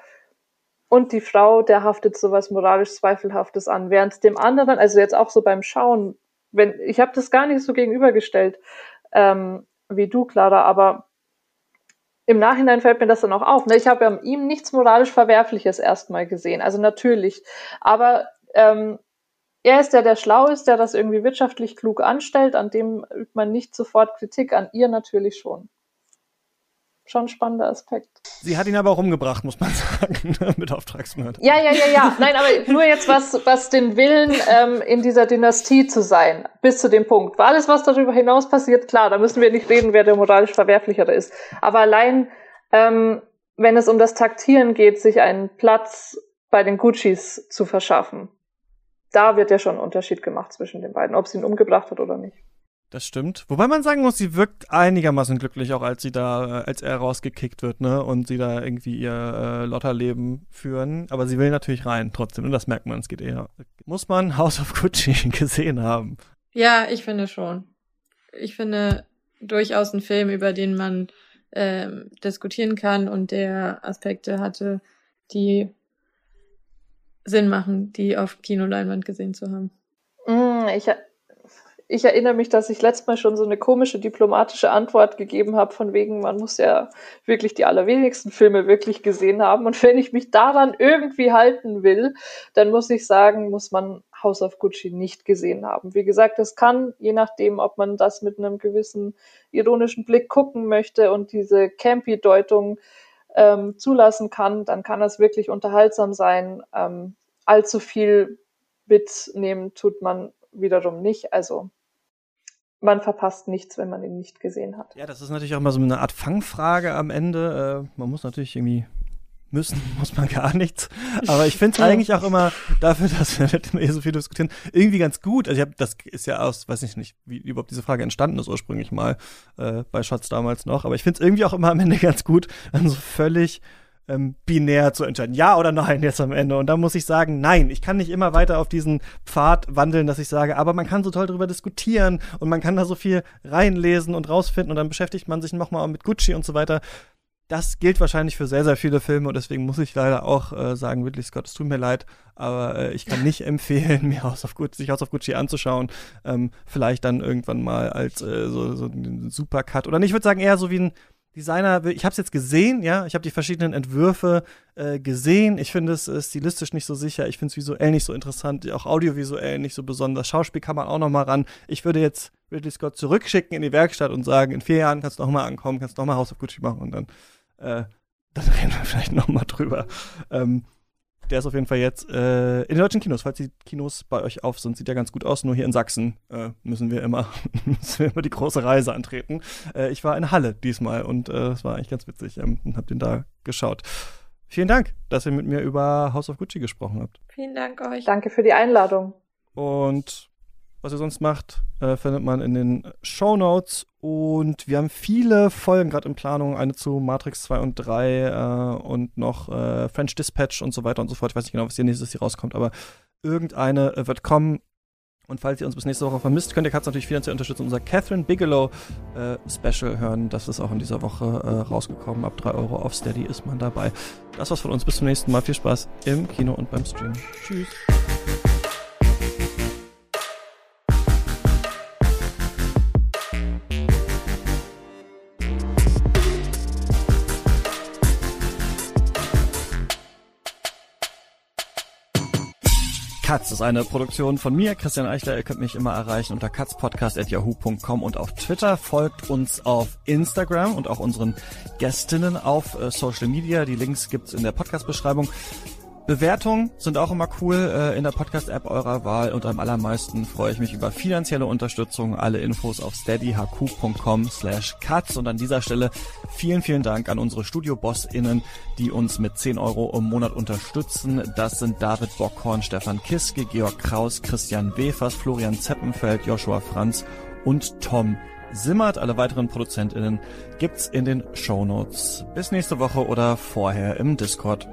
Und die Frau, der haftet sowas moralisch Zweifelhaftes an. Während dem anderen, also jetzt auch so beim Schauen, wenn ich habe das gar nicht so gegenübergestellt ähm, wie du, Clara, aber im Nachhinein fällt mir das dann auch auf. Ne? Ich habe ja an ihm nichts moralisch Verwerfliches erstmal gesehen, also natürlich. Aber ähm, er ist der, der schlau ist, der das irgendwie wirtschaftlich klug anstellt, an dem übt man nicht sofort Kritik, an ihr natürlich schon. Schon ein spannender Aspekt. Sie hat ihn aber auch umgebracht, muss man sagen, mit Auftragsmörder. Ja, ja, ja, ja. Nein, aber nur jetzt was, was den Willen, ähm, in dieser Dynastie zu sein, bis zu dem Punkt. War alles, was darüber hinaus passiert, klar, da müssen wir nicht reden, wer der moralisch Verwerflichere ist. Aber allein, ähm, wenn es um das Taktieren geht, sich einen Platz bei den Guccis zu verschaffen, da wird ja schon ein Unterschied gemacht zwischen den beiden, ob sie ihn umgebracht hat oder nicht. Das stimmt. Wobei man sagen muss, sie wirkt einigermaßen glücklich, auch als sie da, als er rausgekickt wird, ne, und sie da irgendwie ihr äh, Lotterleben führen. Aber sie will natürlich rein trotzdem, und das merkt man, es geht eher. Muss man House of Gucci gesehen haben? Ja, ich finde schon. Ich finde durchaus ein Film, über den man äh, diskutieren kann und der Aspekte hatte, die Sinn machen, die auf Kinoleinwand gesehen zu haben. Mm, ich Ich erinnere mich, dass ich letztes Mal schon so eine komische diplomatische Antwort gegeben habe, von wegen, man muss ja wirklich die allerwenigsten Filme wirklich gesehen haben. Und wenn ich mich daran irgendwie halten will, dann muss ich sagen, muss man House of Gucci nicht gesehen haben. Wie gesagt, es kann, je nachdem, ob man das mit einem gewissen ironischen Blick gucken möchte und diese Campy-Deutung ähm, zulassen kann, dann kann das wirklich unterhaltsam sein. Ähm, allzu viel mitnehmen tut man wiederum nicht, also man verpasst nichts, wenn man ihn nicht gesehen hat. Ja, das ist natürlich auch mal so eine Art Fangfrage am Ende. Äh, man muss natürlich irgendwie müssen, muss man gar nichts. Aber ich finde es eigentlich auch immer dafür, dass wir eh so viel diskutieren, irgendwie ganz gut. Also ich hab, das ist ja aus, weiß ich nicht, wie überhaupt diese Frage entstanden ist ursprünglich mal äh, bei Schatz damals noch. Aber ich finde es irgendwie auch immer am Ende ganz gut, dann so völlig Ähm, binär zu entscheiden, ja oder nein jetzt am Ende. Und dann muss ich sagen, nein, ich kann nicht immer weiter auf diesen Pfad wandeln, dass ich sage, aber man kann so toll drüber diskutieren und man kann da so viel reinlesen und rausfinden und dann beschäftigt man sich nochmal mit Gucci und so weiter. Das gilt wahrscheinlich für sehr, sehr viele Filme und deswegen muss ich leider auch äh, sagen, Ridley Scott, es tut mir leid, aber äh, ich kann nicht empfehlen, mir House of Gucci, sich House of Gucci anzuschauen. Ähm, vielleicht dann irgendwann mal als äh, so, so ein Supercut oder nicht, ich würde sagen eher so wie ein Designer, ich habe es jetzt gesehen, ja, ich habe die verschiedenen Entwürfe äh, gesehen, ich finde es äh, stilistisch nicht so sicher, ich finde es visuell nicht so interessant, auch audiovisuell nicht so besonders, Schauspiel kann man auch noch mal ran, ich würde jetzt Ridley Scott zurückschicken in die Werkstatt und sagen, in vier Jahren kannst du noch mal ankommen, kannst du noch mal House of Gucci machen und dann, äh, dann reden wir vielleicht noch mal drüber. Ähm, der ist auf jeden Fall jetzt äh, in den deutschen Kinos, falls die Kinos bei euch auf sind, sieht ja ganz gut aus, nur hier in Sachsen äh, müssen wir immer müssen wir immer die große Reise antreten. Äh, ich war in Halle diesmal und es äh, war eigentlich ganz witzig ähm, und hab den da geschaut. Vielen Dank, dass ihr mit mir über House of Gucci gesprochen habt. Vielen Dank euch. Danke für die Einladung. Und was ihr sonst macht, äh, findet man in den Shownotes. Und wir haben viele Folgen gerade in Planung. Eine zu Matrix zwei und drei äh, und noch äh, French Dispatch und so weiter und so fort. Ich weiß nicht genau, was hier nächstes hier rauskommt, aber irgendeine äh, wird kommen. Und falls ihr uns bis nächste Woche vermisst, könnt ihr Katz natürlich finanziell unterstützen. Unser Catherine Bigelow äh, Special hören. Das ist auch in dieser Woche äh, rausgekommen. Ab drei Euro auf Steady ist man dabei. Das war's von uns. Bis zum nächsten Mal. Viel Spaß im Kino und beim Stream. Tschüss. Katz ist eine Produktion von mir, Christian Eichler. Ihr könnt mich immer erreichen unter katzpodcast at yahoo dot com und auf Twitter. Folgt uns auf Instagram und auch unseren Gästinnen auf äh, Social Media. Die Links gibt's in der Podcast-Beschreibung. Bewertungen sind auch immer cool äh, in der Podcast-App eurer Wahl. Und am allermeisten freue ich mich über finanzielle Unterstützung. Alle Infos auf steadyhq dot com slash cuts. Und an dieser Stelle vielen, vielen Dank an unsere Studio-BossInnen, die uns mit zehn Euro im Monat unterstützen. Das sind David Bockhorn, Stefan Kiske, Georg Kraus, Christian Wefers, Florian Zeppenfeld, Joshua Franz und Tom Simmert. Alle weiteren ProduzentInnen gibt's in den Shownotes. Bis nächste Woche oder vorher im Discord.